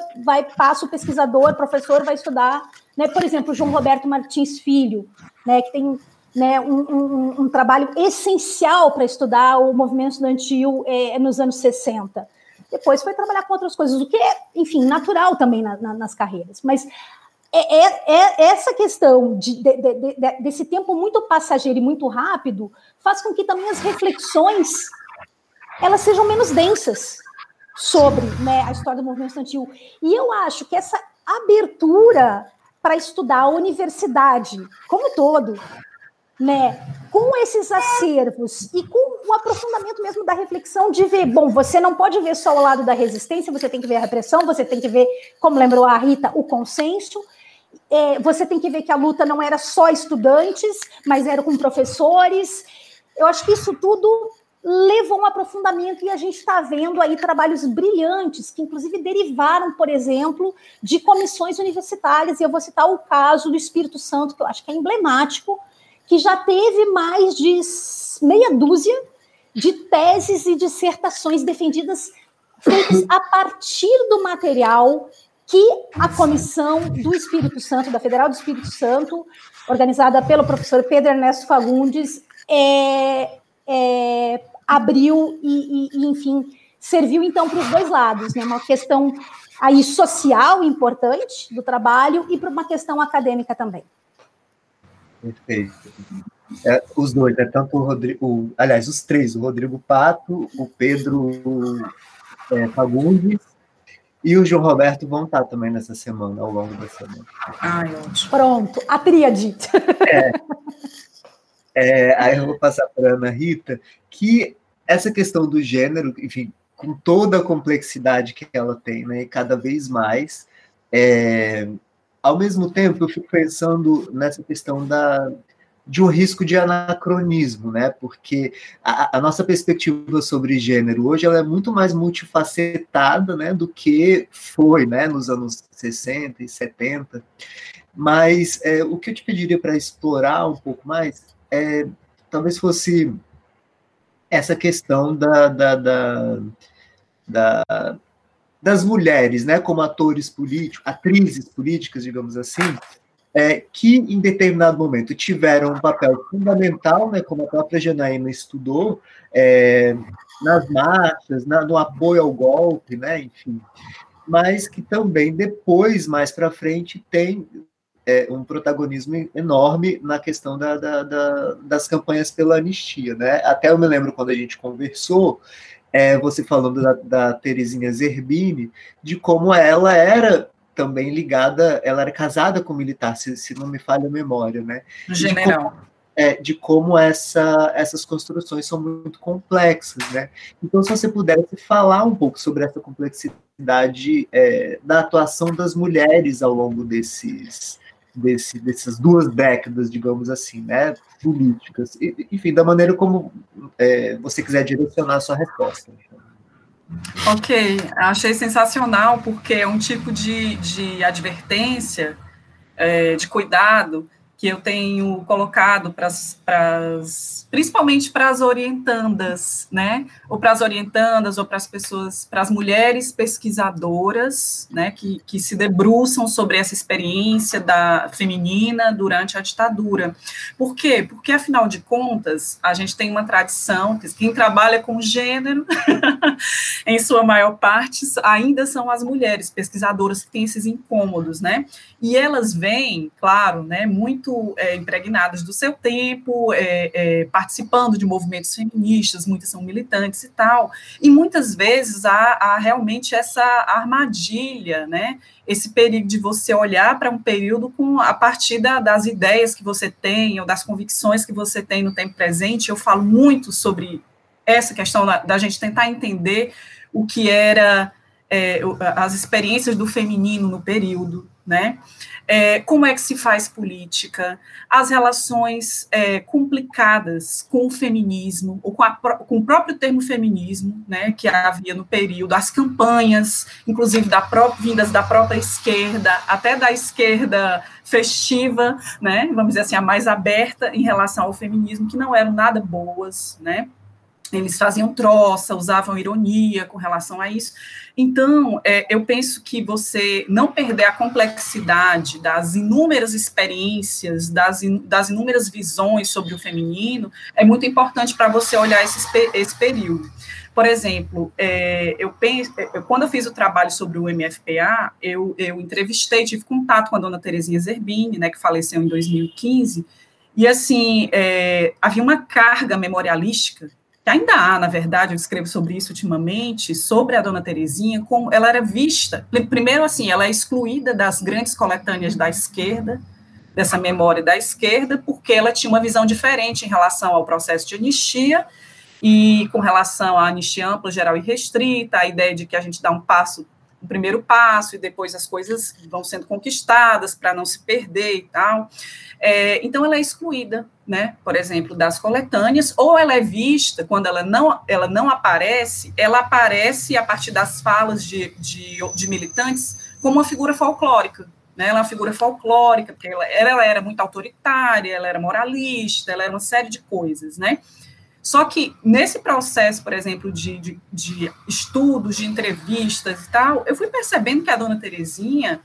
passa o pesquisador, o professor vai estudar, né? Por exemplo, João Roberto Martins Filho, né, que tem, né, um trabalho essencial para estudar o movimento estudantil nos anos 60. Depois foi trabalhar com outras coisas, o que é, enfim, natural também nas carreiras. Mas essa questão desse tempo muito passageiro e muito rápido faz com que também as reflexões elas sejam menos densas sobre, né, a história do movimento estudantil. E eu acho que essa abertura para estudar a universidade como um todo, né, com esses acervos e com o aprofundamento mesmo da reflexão de ver, bom, você não pode ver só o lado da resistência, você tem que ver a repressão, você tem que ver, como lembrou a Rita, o consenso, você tem que ver que a luta não era só estudantes, mas era com professores. Eu acho que isso tudo levou a um aprofundamento e a gente está vendo aí trabalhos brilhantes que inclusive derivaram, por exemplo, de comissões universitárias, e eu vou citar o caso do Espírito Santo, que eu acho que é emblemático, que já teve mais de 6 de teses e dissertações defendidas feitas a partir do material que a Comissão do Espírito Santo, da Federal do Espírito Santo, organizada pelo professor Pedro Ernesto Fagundes, abriu e enfim, serviu então para os dois lados, né? Uma questão aí social importante do trabalho e para uma questão acadêmica também. Perfeito. Os dois, né? Tanto o Rodrigo, aliás, os três, o Rodrigo Patto, o Pedro Fagundes e o João Roberto vão estar também nessa semana, ao longo da semana. Ai, ótimo. Pronto, a tríade. Aí eu vou passar para a Ana Rita, que essa questão do gênero, enfim, com toda a complexidade que ela tem, né, e cada vez mais, ao mesmo tempo, eu fico pensando nessa questão de um risco de anacronismo, né? Porque a nossa perspectiva sobre gênero hoje ela é muito mais multifacetada, né, do que foi, né, nos anos 60 e 70. Mas o que eu te pediria para explorar um pouco mais talvez fosse essa questão das mulheres, né, como atrizes políticas, digamos assim, que em determinado momento tiveram um papel fundamental, né, como a própria Janaína estudou, nas marchas, no apoio ao golpe, né, enfim, mas que também depois, mais para frente, tem um protagonismo enorme na questão das campanhas pela anistia, né? Até eu me lembro quando a gente conversou, você falando da Terezinha Zerbini, de como ela era também ligada, ela era casada com um militar, se não me falha a memória, né? General. De como essas construções são muito complexas, né? Então, se você pudesse falar um pouco sobre essa complexidade da atuação das mulheres ao longo dessas 2 décadas, digamos assim, né, políticas. Enfim, da maneira como você quiser direcionar a sua resposta. Ok, achei sensacional, porque é um tipo de advertência, de cuidado, que eu tenho colocado principalmente para as orientandas, né? Ou para as orientandas, ou para as pessoas, para as mulheres pesquisadoras, né? Que se debruçam sobre essa experiência da feminina durante a ditadura. Por quê? Porque, afinal de contas, a gente tem uma tradição, quem trabalha com gênero, em sua maior parte, ainda são as mulheres pesquisadoras que têm esses incômodos, né? E elas vêm, claro, né? Muito impregnadas do seu tempo, participando de movimentos feministas, muitas são militantes e tal, e muitas vezes há realmente essa armadilha, né? Esse perigo de você olhar para um período a partir das ideias que você tem, ou das convicções que você tem no tempo presente. Eu falo muito sobre essa questão da gente tentar entender o que era as experiências do feminino no período, né? Como é que se faz política, as relações complicadas com o feminismo, ou com o próprio termo feminismo, né, que havia no período, as campanhas, inclusive vindas da própria esquerda, até da esquerda festiva, né, vamos dizer assim, a mais aberta em relação ao feminismo, que não eram nada boas, né? Eles faziam troça, usavam ironia com relação a isso. Então, eu penso que você não perder a complexidade das inúmeras experiências, das inúmeras visões sobre o feminino, é muito importante para você olhar esse período. Por exemplo, quando eu fiz o trabalho sobre o MFPA, eu entrevistei, tive contato com a dona Terezinha Zerbini, né, que faleceu em 2015, e, assim, havia uma carga memorialística, que ainda há, na verdade, eu escrevo sobre isso ultimamente, sobre a dona Terezinha, como ela era vista. Primeiro, assim, ela é excluída das grandes coletâneas da esquerda, dessa memória da esquerda, porque ela tinha uma visão diferente em relação ao processo de anistia e com relação à anistia ampla, geral e restrita, a ideia de que a gente dá um primeiro passo, e depois as coisas vão sendo conquistadas para não se perder e tal. Então, ela é excluída, né, por exemplo, das coletâneas, ou ela é vista, quando ela não aparece, ela aparece a partir das falas de militantes como uma figura folclórica. Né, ela é uma figura folclórica, porque ela era muito autoritária, ela era moralista, ela era uma série de coisas, né? Só que nesse processo, por exemplo, de estudos, de entrevistas e tal, eu fui percebendo que a dona Terezinha,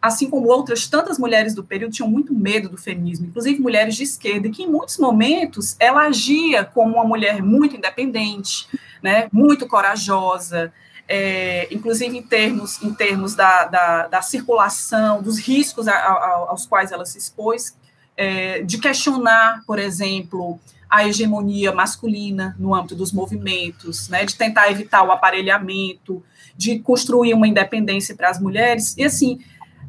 assim como outras tantas mulheres do período, tinham muito medo do feminismo, inclusive mulheres de esquerda, que em muitos momentos ela agia como uma mulher muito independente, né, muito corajosa, inclusive em termos da circulação, dos riscos aos quais ela se expôs, de questionar, por exemplo, a hegemonia masculina no âmbito dos movimentos, né, de tentar evitar o aparelhamento, de construir uma independência para as mulheres. E, assim,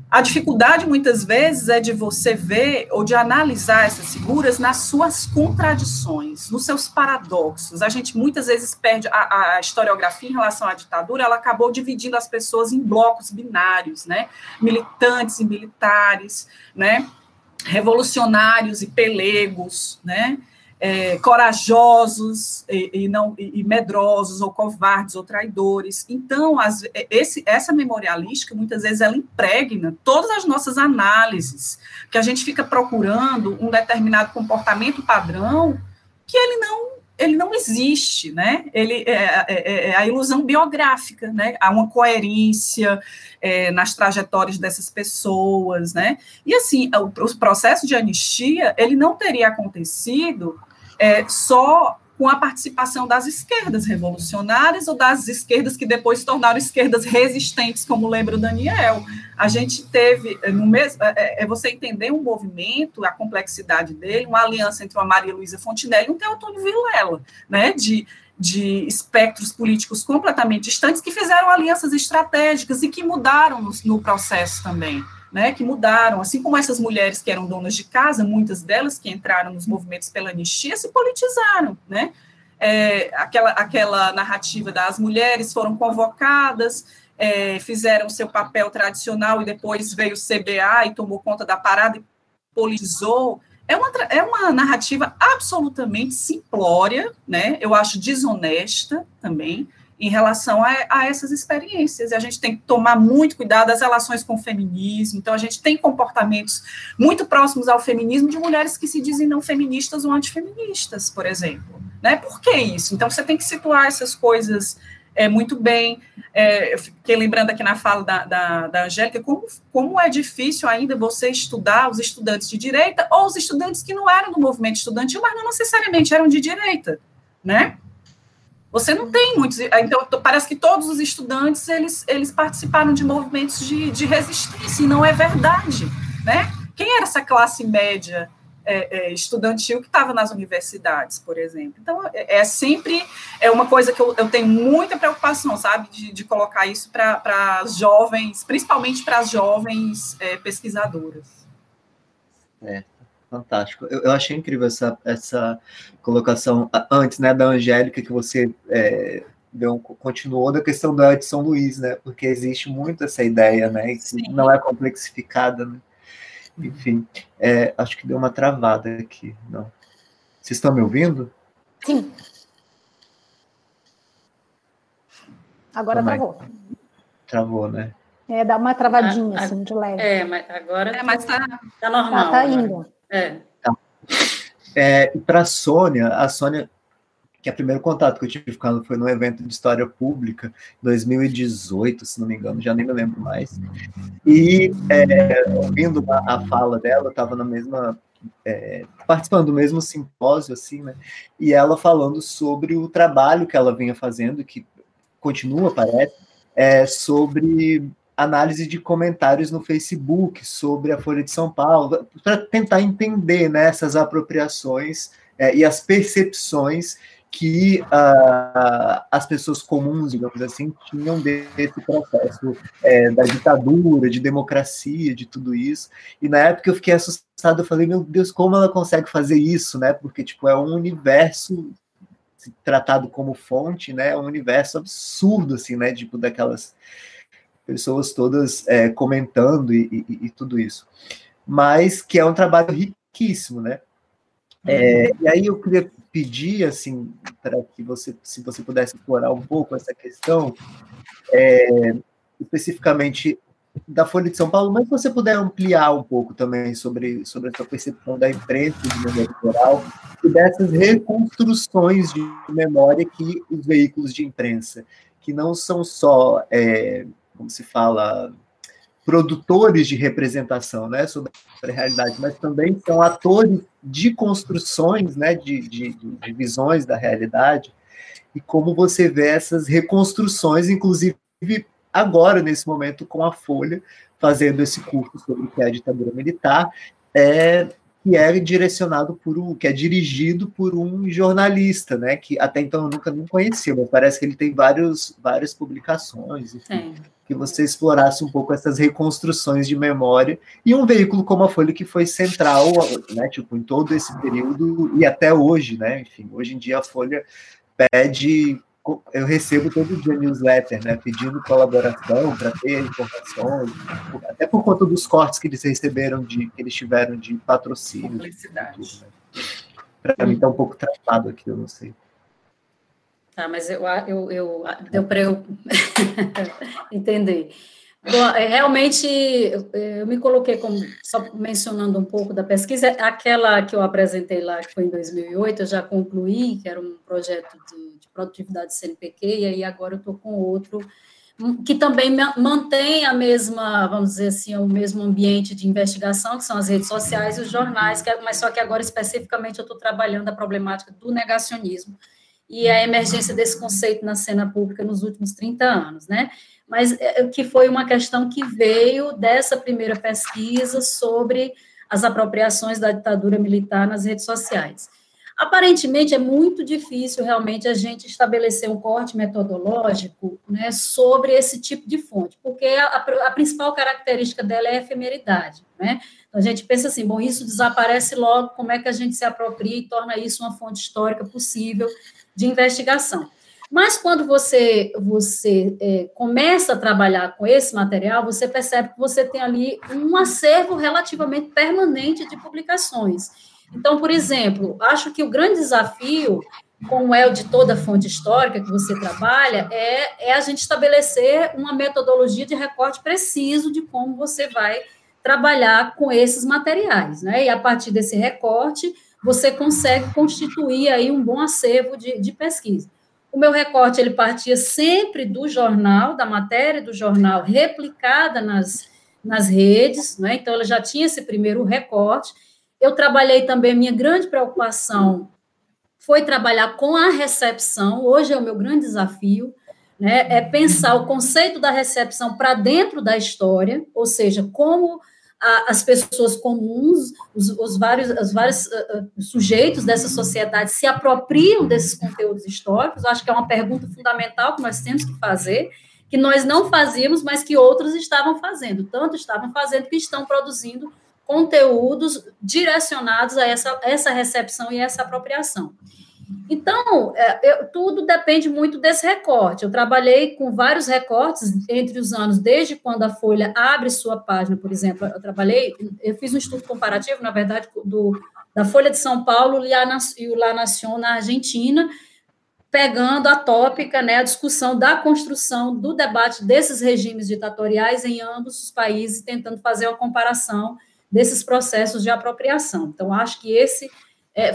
a dificuldade, muitas vezes, é de você ver ou de analisar essas figuras nas suas contradições, nos seus paradoxos. A gente, muitas vezes, perde a historiografia em relação à ditadura, ela acabou dividindo as pessoas em blocos binários, né, militantes e militares, né, revolucionários e pelegos, né, corajosos e medrosos, ou covardes, ou traidores. Então, essa memorialística, muitas vezes, ela impregna todas as nossas análises, que a gente fica procurando um determinado comportamento padrão que ele não existe, né? Ele é a ilusão biográfica, né? Há uma coerência nas trajetórias dessas pessoas, né? E, assim, o processo de anistia, ele não teria acontecido só com a participação das esquerdas revolucionárias ou das esquerdas que depois se tornaram esquerdas resistentes, como lembra o Daniel. A gente teve, no mesmo, você entender um movimento, a complexidade dele, uma aliança entre uma Maria Luísa Fontinelli e um Teotônio Vilela, né, de espectros políticos completamente distantes, que fizeram alianças estratégicas e que mudaram no processo também. Né, que mudaram, assim como essas mulheres que eram donas de casa, muitas delas que entraram nos movimentos pela anistia se politizaram, né? Aquela narrativa das mulheres foram convocadas, fizeram seu papel tradicional e depois veio o CBA e tomou conta da parada e politizou. É uma narrativa absolutamente simplória, né? Eu acho desonesta também, em relação a essas experiências. E a gente tem que tomar muito cuidado das relações com o feminismo. Então, a gente tem comportamentos muito próximos ao feminismo de mulheres que se dizem não feministas ou antifeministas, por exemplo. Né? Por que isso? Então, você tem que situar essas coisas muito bem. Eu fiquei lembrando aqui na fala da Angélica, como é difícil ainda você estudar os estudantes de direita ou os estudantes que não eram do movimento estudantil, mas não necessariamente eram de direita, né? Você não tem muitos, então parece que todos os estudantes, eles participaram de movimentos de resistência, e não é verdade, né? Quem era essa classe média estudantil que estava nas universidades, por exemplo? Então, é sempre uma coisa que eu tenho muita preocupação, sabe, de colocar isso para as jovens, principalmente para as jovens pesquisadoras. Fantástico. Eu achei incrível essa colocação antes, né, da Angélica, que você continuou da questão da Edson Luiz, né, porque existe muito essa ideia, né, que Sim. não é complexificada, né? Enfim, acho que deu uma travada aqui. Não. Vocês estão me ouvindo? Sim. Agora travou. Travou, né? Dá uma travadinha, assim, de leve. Mas agora mas tá normal. Tá indo. E para a Sônia, que é o primeiro contato que eu tive com ela foi num evento de história pública, 2018, se não me engano, já nem me lembro mais. E ouvindo a fala dela, eu estava na mesma participando do mesmo simpósio, assim, né? E ela falando sobre o trabalho que ela vinha fazendo, que continua, parece, sobre análise de comentários no Facebook sobre a Folha de São Paulo, para tentar entender, né, essas apropriações e as percepções que as pessoas comuns, digamos assim, tinham desse processo da ditadura, de democracia, de tudo isso. E na época eu fiquei assustado, eu falei, meu Deus, como ela consegue fazer isso, né? Porque tipo, é um universo tratado como fonte, né? É um universo absurdo, assim, né? Tipo, daquelas pessoas todas comentando e tudo isso, mas que é um trabalho riquíssimo, né? E aí eu queria pedir, assim, para que você, se você pudesse explorar um pouco essa questão, especificamente da Folha de São Paulo, mas se você puder ampliar um pouco também sobre a sua percepção da imprensa de maneira geral e dessas reconstruções de memória que os veículos de imprensa, que não são só... como se fala, produtores de representação, né, sobre a realidade, mas também são atores de construções, né, de visões da realidade, e como você vê essas reconstruções, inclusive agora, nesse momento, com a Folha, fazendo esse curso sobre o que é a ditadura militar, que é direcionado que é dirigido por um jornalista, né? Que até então eu nunca nem conhecia, mas parece que ele tem várias publicações, enfim, que você explorasse um pouco essas reconstruções de memória, e um veículo como a Folha, que foi central, né? Tipo, em todo esse período, e até hoje, né? Enfim, hoje em dia a Folha pede... Eu recebo todo dia newsletter, né, pedindo colaboração para ter informações, até por conta dos cortes que eles receberam, que eles tiveram de patrocínio. Publicidade. Né? Para mim está um pouco travado aqui, eu não sei. Tá, mas eu deu para eu entender. Bom, realmente, eu me coloquei como, só mencionando um pouco da pesquisa, aquela que eu apresentei lá, que foi em 2008, eu já concluí, que era um projeto de produtividade CNPq, e aí agora eu estou com outro que também mantém a mesma, vamos dizer assim, o mesmo ambiente de investigação, que são as redes sociais e os jornais, mas só que agora especificamente eu estou trabalhando a problemática do negacionismo e a emergência desse conceito na cena pública nos últimos 30 anos, né? Mas que foi uma questão que veio dessa primeira pesquisa sobre as apropriações da ditadura militar nas redes sociais. Aparentemente, é muito difícil realmente a gente estabelecer um corte metodológico, né, sobre esse tipo de fonte, porque a principal característica dela é a efemeridade, né? Então, a gente pensa assim, bom, isso desaparece logo, como é que a gente se apropria e torna isso uma fonte histórica possível de investigação? Mas quando você começa a trabalhar com esse material, você percebe que você tem ali um acervo relativamente permanente de publicações. Então, por exemplo, acho que o grande desafio, como é o de toda fonte histórica que você trabalha, é a gente estabelecer uma metodologia de recorte preciso de como você vai trabalhar com esses materiais, né? E a partir desse recorte, você consegue constituir aí um bom acervo de pesquisa. O meu recorte ele partia sempre do jornal, da matéria do jornal replicada nas redes, né? Então, ela já tinha esse primeiro recorte. Eu trabalhei também, minha grande preocupação foi trabalhar com a recepção, hoje é o meu grande desafio, né? É pensar o conceito da recepção para dentro da história, ou seja, como as pessoas comuns, os vários sujeitos dessa sociedade se apropriam desses conteúdos históricos. Acho que é uma pergunta fundamental que nós temos que fazer, que nós não fazíamos, mas que outros estavam fazendo, tanto estavam fazendo que estão produzindo conteúdos direcionados a essa recepção e essa apropriação. Então, tudo depende muito desse recorte. Eu trabalhei com vários recortes entre os anos, desde quando a Folha abre sua página, por exemplo, eu fiz um estudo comparativo, na verdade, da Folha de São Paulo e o La Nación na Argentina, pegando a tópica, né, a discussão da construção do debate desses regimes ditatoriais em ambos os países, tentando fazer uma comparação desses processos de apropriação. Então, acho que esse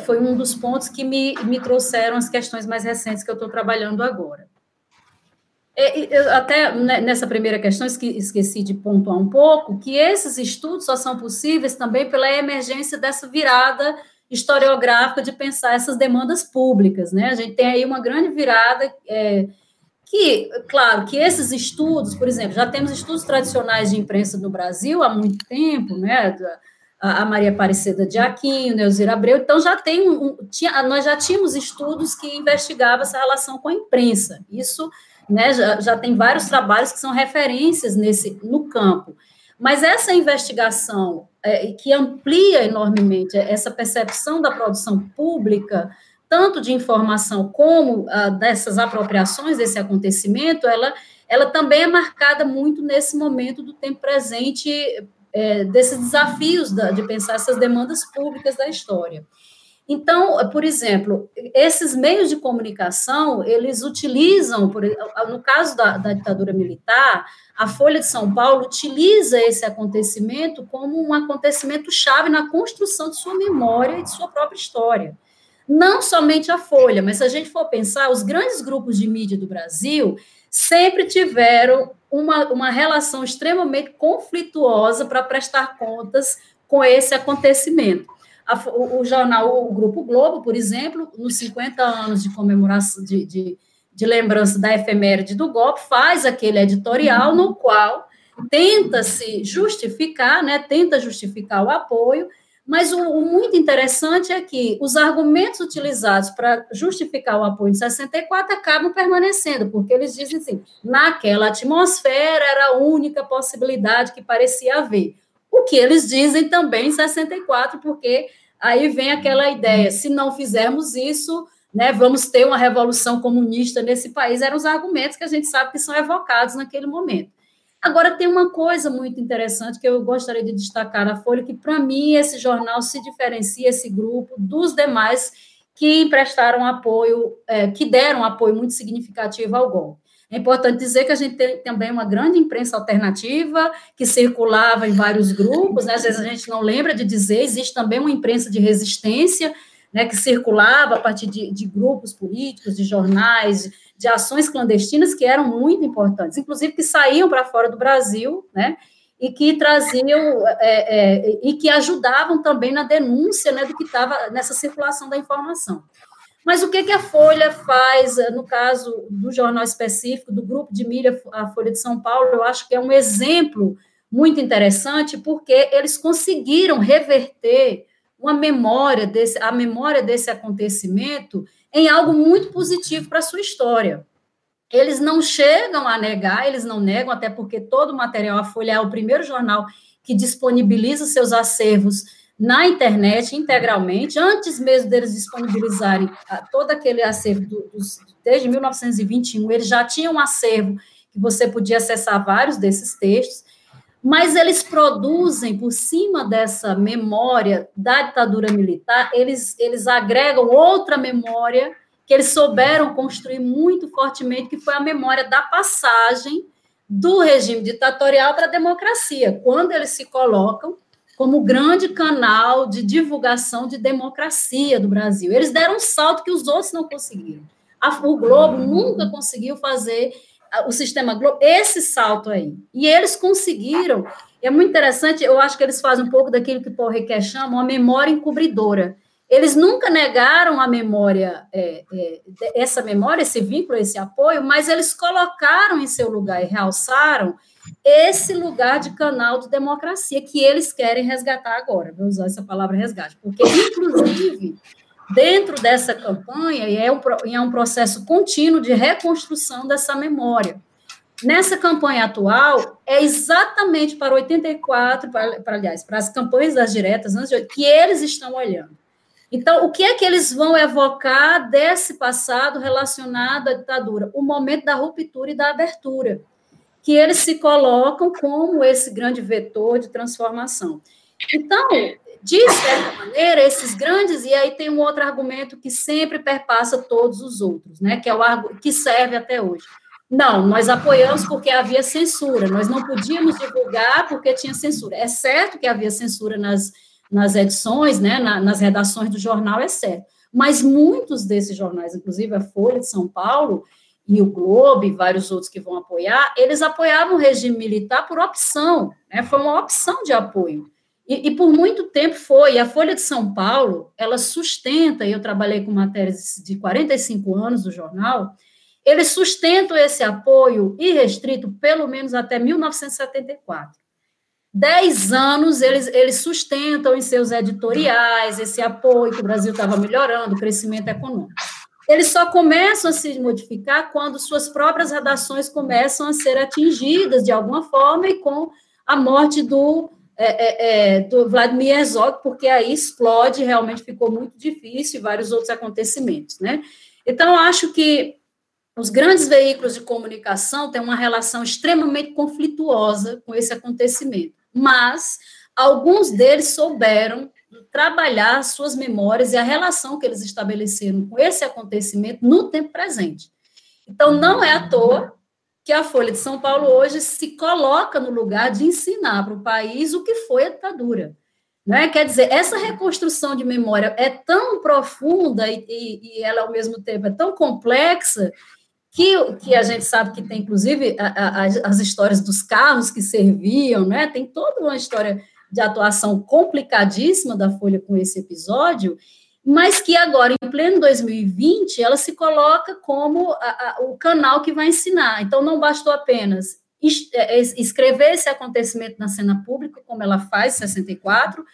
foi um dos pontos que me trouxeram as questões mais recentes que eu estou trabalhando agora. Eu até nessa primeira questão esqueci de pontuar um pouco que esses estudos só são possíveis também pela emergência dessa virada historiográfica de pensar essas demandas públicas, né? A gente tem aí uma grande virada que, claro, que esses estudos, por exemplo, já temos estudos tradicionais de imprensa no Brasil há muito tempo, né? A Maria Aparecida de Aquino, Neuzir Abreu, então já tem nós já tínhamos estudos que investigavam essa relação com a imprensa. Isso, né, já tem vários trabalhos que são referências no campo. Mas essa investigação que amplia enormemente essa percepção da produção pública, tanto de informação como dessas apropriações, desse acontecimento, ela também é marcada muito nesse momento do tempo presente, desses desafios de pensar essas demandas públicas da história. Então, por exemplo, esses meios de comunicação, eles utilizam, no caso da ditadura militar, a Folha de São Paulo utiliza esse acontecimento como um acontecimento-chave na construção de sua memória e de sua própria história. Não somente a Folha, mas se a gente for pensar, os grandes grupos de mídia do Brasil sempre tiveram uma relação extremamente conflituosa para prestar contas com esse acontecimento. O jornal, o Grupo Globo, por exemplo, nos 50 anos de comemoração, de lembrança da efeméride do golpe, faz aquele editorial no qual tenta-se justificar, né, tenta justificar o apoio, mas o muito interessante é que os argumentos utilizados para justificar o apoio de 64 acabam permanecendo, porque eles dizem assim, naquela atmosfera era a única possibilidade que parecia haver. O que eles dizem também em 64, porque aí vem aquela ideia, se não fizermos isso, né, vamos ter uma revolução comunista nesse país, eram os argumentos que a gente sabe que são evocados naquele momento. Agora, tem uma coisa muito interessante que eu gostaria de destacar na Folha, que, para mim, esse jornal se diferencia, esse grupo, dos demais que prestaram apoio, que deram apoio muito significativo ao golpe. É importante dizer que a gente tem também uma grande imprensa alternativa, que circulava em vários grupos, né? Às vezes a gente não lembra de dizer, existe também uma imprensa de resistência, né, que circulava a partir de grupos políticos, de jornais, de ações clandestinas que eram muito importantes, inclusive que saíam para fora do Brasil, né, e que traziam e que ajudavam também na denúncia, né, do que estava nessa circulação da informação. Mas o que a Folha faz, no caso do jornal específico, do grupo de mídia, a Folha de São Paulo, eu acho que é um exemplo muito interessante, porque eles conseguiram reverter uma memória a memória desse acontecimento em algo muito positivo para a sua história. Eles não chegam a negar, eles não negam, até porque todo o material, a Folha é o primeiro jornal que disponibiliza seus acervos na internet integralmente, antes mesmo deles disponibilizarem todo aquele acervo, desde 1921, eles já tinham um acervo que você podia acessar vários desses textos, mas eles produzem, por cima dessa memória da ditadura militar, eles agregam outra memória que eles souberam construir muito fortemente, que foi a memória da passagem do regime ditatorial para a democracia, quando eles se colocam como grande canal de divulgação de democracia do Brasil. Eles deram um salto que os outros não conseguiram. O Globo nunca conseguiu fazer, o Sistema Globo, esse salto aí. E eles conseguiram, é muito interessante, eu acho que eles fazem um pouco daquilo que Paul Ricoeur chama uma memória encobridora. Eles nunca negaram a memória, essa memória, esse vínculo, esse apoio, mas eles colocaram em seu lugar e realçaram esse lugar de canal de democracia que eles querem resgatar agora. Vou usar essa palavra resgate, porque, inclusive, dentro dessa campanha, e é um processo contínuo de reconstrução dessa memória. Nessa campanha atual, é exatamente para 84, aliás, para as campanhas das diretas, que eles estão olhando. Então, o que é que eles vão evocar desse passado relacionado à ditadura? O momento da ruptura e da abertura, que eles se colocam como esse grande vetor de transformação. Então, de certa maneira, esses grandes... E aí tem um outro argumento que sempre perpassa todos os outros, né, que é o argumento que serve até hoje. Não, nós apoiamos porque havia censura, nós não podíamos divulgar porque tinha censura. É certo que havia censura nas edições, né, nas redações do jornal, é certo. Mas muitos desses jornais, inclusive a Folha de São Paulo e o Globo e vários outros que vão apoiar, eles apoiavam o regime militar por opção, né, foi uma opção de apoio. E por muito tempo foi. A Folha de São Paulo, ela sustenta, e eu trabalhei com matérias de 45 anos do jornal, eles sustentam esse apoio irrestrito pelo menos até 1974. 10 anos eles sustentam em seus editoriais esse apoio que o Brasil estava melhorando, o crescimento econômico. Eles só começam a se modificar quando suas próprias redações começam a ser atingidas de alguma forma e com a morte do Vladimir Herzog, porque aí explode, realmente ficou muito difícil e vários outros acontecimentos, né? Então, acho que os grandes veículos de comunicação têm uma relação extremamente conflituosa com esse acontecimento, mas alguns deles souberam trabalhar suas memórias e a relação que eles estabeleceram com esse acontecimento no tempo presente. Então, não é à toa que a Folha de São Paulo hoje se coloca no lugar de ensinar para o país o que foi a ditadura, né? Quer dizer, essa reconstrução de memória é tão profunda e ela, ao mesmo tempo, é tão complexa que a gente sabe que tem, inclusive, as histórias dos carros que serviam, né? Tem toda uma história de atuação complicadíssima da Folha com esse episódio, mas que agora, em pleno 2020, ela se coloca como o canal que vai ensinar. Então, não bastou apenas escrever esse acontecimento na cena pública, como ela faz, em 64,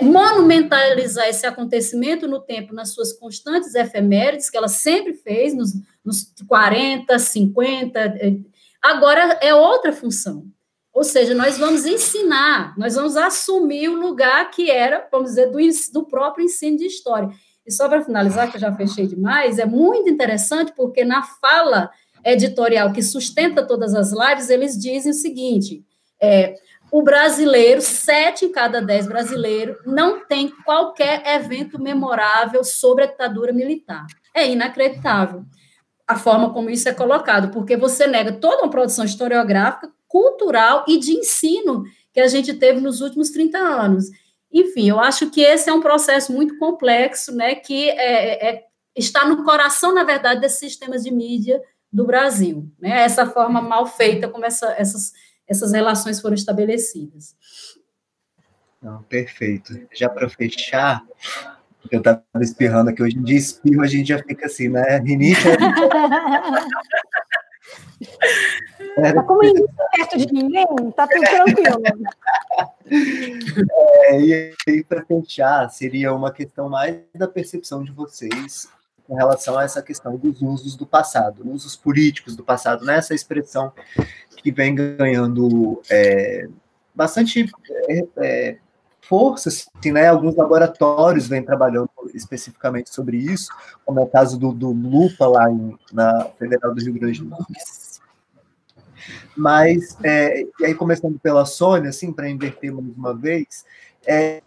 monumentalizar esse acontecimento no tempo, nas suas constantes efemérides, que ela sempre fez, nos 40, 50, agora é outra função. Ou seja, nós vamos ensinar, nós vamos assumir o lugar que era, vamos dizer, do próprio ensino de história. E só para finalizar, que eu já fechei demais, é muito interessante, porque na fala editorial que sustenta todas as lives, eles dizem o seguinte: o brasileiro, 7 em cada 10 brasileiros, não tem qualquer evento memorável sobre a ditadura militar. É inacreditável a forma como isso é colocado, porque você nega toda uma produção historiográfica, cultural e de ensino que a gente teve nos últimos 30 anos. Enfim, eu acho que esse é um processo muito complexo, né, que está no coração, na verdade, desses sistemas de mídia do Brasil, né? Essa forma mal feita como essas relações foram estabelecidas. Não, perfeito. Já para fechar, eu estava espirrando aqui, hoje em dia espirro, a gente já fica assim, né? Rinite. Está com ninguém perto de ninguém, está tudo tranquilo. E aí, para fechar, seria uma questão mais da percepção de vocês com relação a essa questão dos usos do passado, usos políticos do passado, né? Essa expressão que vem ganhando bastante força, assim, né? Alguns laboratórios vêm trabalhando especificamente sobre isso, como é o caso do Lupa, lá na Federal do Rio Grande do Sul. Mas, e aí começando pela Sônia, assim, para inverter mais uma vez,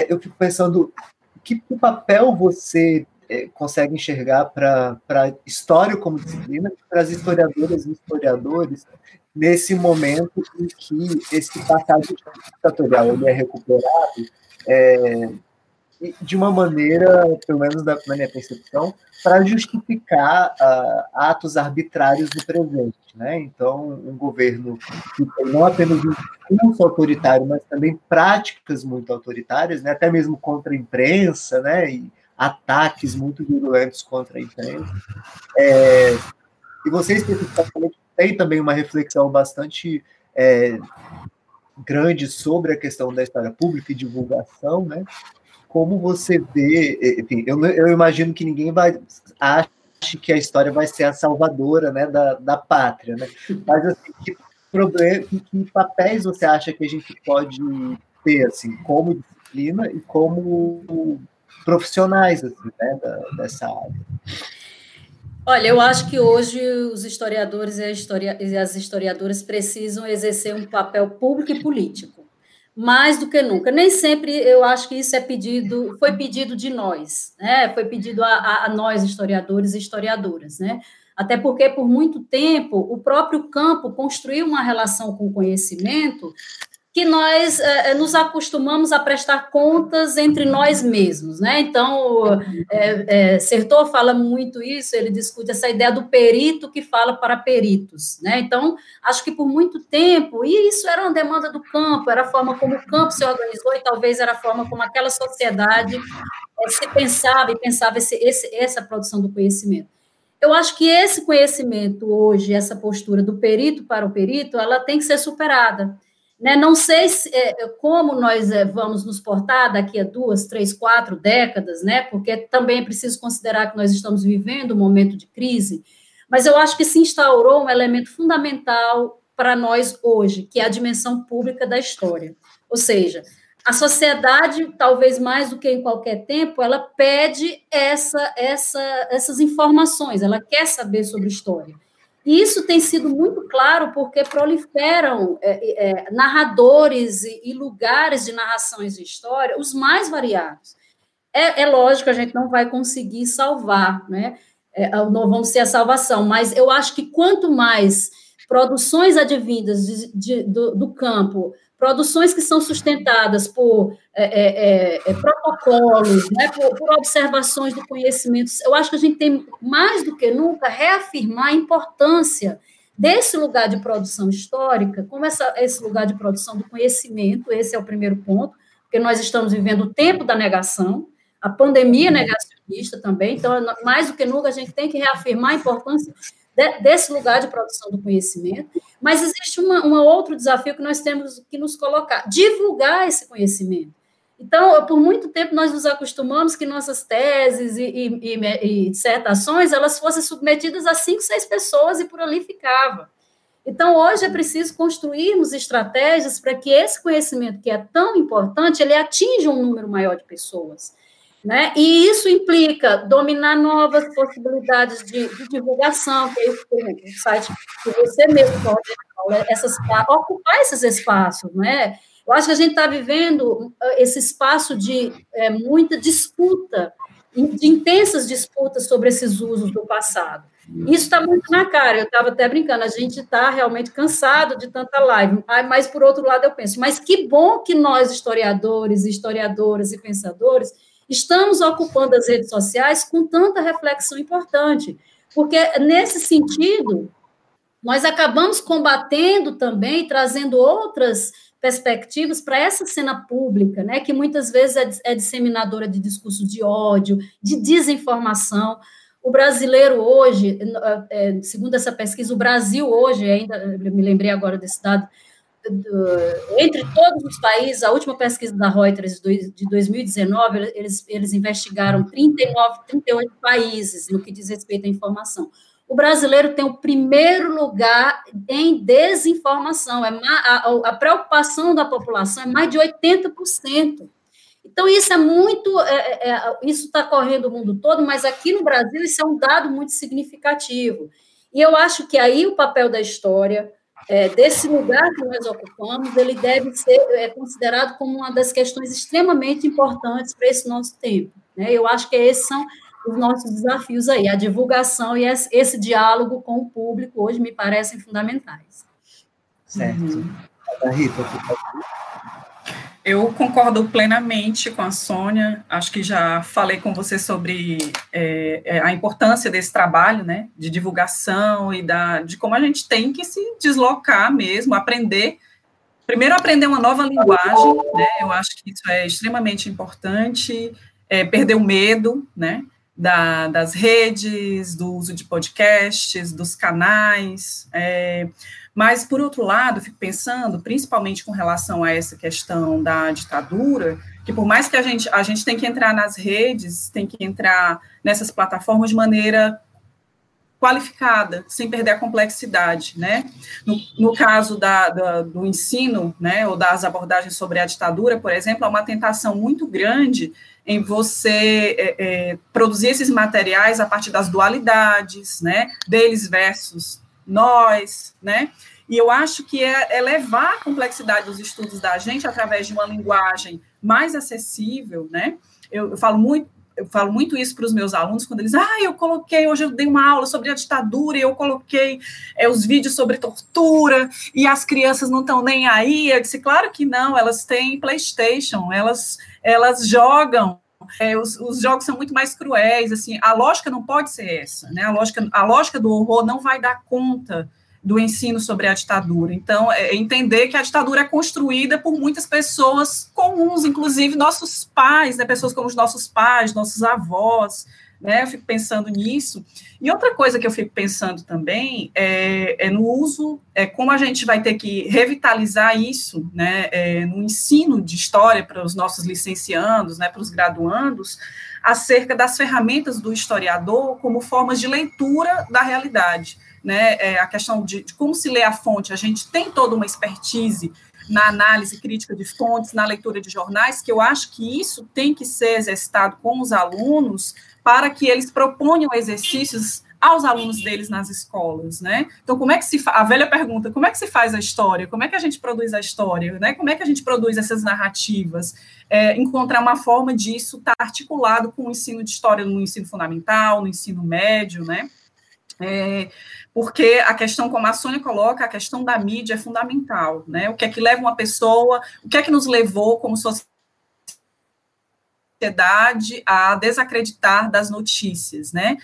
eu fico pensando que papel você consegue enxergar para a história como disciplina, para as historiadoras e historiadores, nesse momento em que esse passado ditatorial ele é recuperado de uma maneira, pelo menos na minha percepção, para justificar atos arbitrários do presente, né? Então, um governo que tem não apenas um discurso autoritário, mas também práticas muito autoritárias, né? Até mesmo contra a imprensa, né? E ataques muito violentos contra a imprensa. E vocês, especificamente, têm também uma reflexão bastante grande sobre a questão da história pública e divulgação, né? Como você vê, enfim, eu imagino que ninguém ache que a história vai ser a salvadora, né, da pátria, né? Mas assim, que papéis você acha que a gente pode ter, assim, como disciplina e como profissionais, assim, né, dessa área? Olha, eu acho que hoje os historiadores e as historiadoras precisam exercer um papel público e político, mais do que nunca. Nem sempre eu acho que isso foi pedido de nós, né? Foi pedido a nós, historiadores e historiadoras, né? Até porque, por muito tempo, o próprio campo construiu uma relação com o conhecimento que nós nos acostumamos a prestar contas entre nós mesmos, né? Então, Sertor fala muito isso, ele discute essa ideia do perito que fala para peritos, né? Então, acho que por muito tempo, e isso era uma demanda do campo, era a forma como o campo se organizou e talvez era a forma como aquela sociedade se pensava e pensava essa produção do conhecimento. Eu acho que esse conhecimento hoje, essa postura do perito para o perito, ela tem que ser superada. Não sei como nós vamos nos portar daqui a 2, 3, 4 décadas, né? Porque também é preciso considerar que nós estamos vivendo um momento de crise, mas eu acho que se instaurou um elemento fundamental para nós hoje, que é a dimensão pública da história. Ou seja, a sociedade, talvez mais do que em qualquer tempo, ela pede essas informações, ela quer saber sobre história. E isso tem sido muito claro porque proliferam narradores e lugares de narrações de história, os mais variados. É lógico que a gente não vai conseguir salvar, né? Não vamos ser a salvação, mas eu acho que quanto mais produções advindas do campo, produções que são sustentadas por protocolos, né, por observações do conhecimento. Eu acho que a gente tem, mais do que nunca, reafirmar a importância desse lugar de produção histórica, como esse lugar de produção do conhecimento. Esse é o primeiro ponto, porque nós estamos vivendo o tempo da negação, a pandemia negacionista também, então, mais do que nunca, a gente tem que reafirmar a importância desse lugar de produção do conhecimento, mas existe um outro desafio que nós temos que nos colocar, divulgar esse conhecimento. Então, por muito tempo, nós nos acostumamos que nossas teses e dissertações, elas fossem submetidas a 5, 6 pessoas e por ali ficava. Então, hoje é preciso construirmos estratégias para que esse conhecimento, que é tão importante, ele atinja um número maior de pessoas, né? E isso implica dominar novas possibilidades de divulgação, que é o site que você mesmo pode ocupar esses espaços, né? Eu acho que a gente está vivendo esse espaço de muita disputa, de intensas disputas sobre esses usos do passado. Isso está muito na cara, eu estava até brincando, a gente está realmente cansado de tanta live, mas, por outro lado, eu penso, mas que bom que nós, historiadores, historiadoras e pensadores, estamos ocupando as redes sociais com tanta reflexão importante, porque, nesse sentido, nós acabamos combatendo também, trazendo outras perspectivas para essa cena pública, né, que muitas vezes é disseminadora de discurso de ódio, de desinformação. O brasileiro hoje, segundo essa pesquisa, o Brasil hoje, ainda me lembrei agora desse dado, entre todos os países, a última pesquisa da Reuters de 2019, eles investigaram 38 países no que diz respeito à informação. O brasileiro tem o primeiro lugar em desinformação. A preocupação da população é mais de 80%. Então, isso é muito... isso está correndo o mundo todo, mas aqui no Brasil isso é um dado muito significativo. E eu acho que aí o papel da história... desse lugar que nós ocupamos, ele deve ser considerado como uma das questões extremamente importantes para esse nosso tempo, né? Eu acho que esses são os nossos desafios aí, a divulgação e esse diálogo com o público hoje me parecem fundamentais. Certo. Rita, eu concordo plenamente com a Sônia, acho que já falei com você sobre a importância desse trabalho, né, de divulgação e de como a gente tem que se deslocar mesmo, aprender uma nova linguagem, né, eu acho que isso é extremamente importante, perder o medo, né, das redes, do uso de podcasts, dos canais, mas, por outro lado, fico pensando, principalmente com relação a essa questão da ditadura, que por mais que a gente tem que entrar nas redes, tem que entrar nessas plataformas de maneira qualificada, sem perder a complexidade, né? No caso do ensino, né, ou das abordagens sobre a ditadura, por exemplo, há uma tentação muito grande em você produzir esses materiais a partir das dualidades, né, deles versus nós, né, e eu acho que é elevar a complexidade dos estudos da gente através de uma linguagem mais acessível, né, eu falo muito isso para os meus alunos, quando eles, hoje eu dei uma aula sobre a ditadura, e eu coloquei os vídeos sobre tortura, e as crianças não estão nem aí, eu disse, claro que não, elas têm PlayStation, elas jogam, os jogos são muito mais cruéis, assim, a lógica não pode ser essa, né, a lógica do horror não vai dar conta do ensino sobre a ditadura, então, entender que a ditadura é construída por muitas pessoas comuns, inclusive nossos pais, né, pessoas como os nossos pais, nossos avós, né, eu fico pensando nisso, e outra coisa que eu fico pensando também é no uso, como a gente vai ter que revitalizar isso, né, no ensino de história para os nossos licenciandos, né, para os graduandos, acerca das ferramentas do historiador como formas de leitura da realidade, né, a questão de como se lê a fonte, a gente tem toda uma expertise na análise crítica de fontes, na leitura de jornais, que eu acho que isso tem que ser exercitado com os alunos para que eles proponham exercícios aos alunos deles nas escolas, né, então como é que a velha pergunta, como é que se faz a história, como é que a gente produz a história, né, como é que a gente produz essas narrativas, encontrar uma forma disso estar articulado com o ensino de história no ensino fundamental, no ensino médio, né, porque a questão, como a Sônia coloca, a questão da mídia é fundamental, né, o que é que leva uma pessoa, o que é que nos levou como sociedade a desacreditar das notícias, né,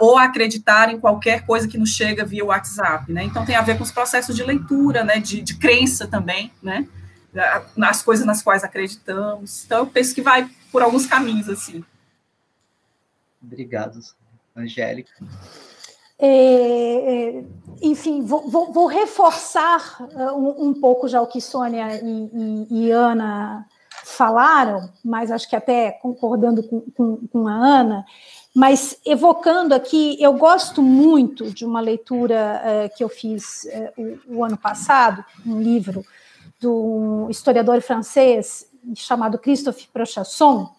ou a acreditar em qualquer coisa que nos chega via WhatsApp, né, então tem a ver com os processos de leitura, né, de crença também, né, nas coisas nas quais acreditamos, então eu penso que vai por alguns caminhos, assim. Obrigado, Angélica. Enfim, vou reforçar um pouco já o que Sônia e Ana falaram, mas acho que até concordando com a Ana, mas evocando aqui, eu gosto muito de uma leitura que eu fiz o ano passado, um livro de um historiador francês chamado Christophe Prochasson,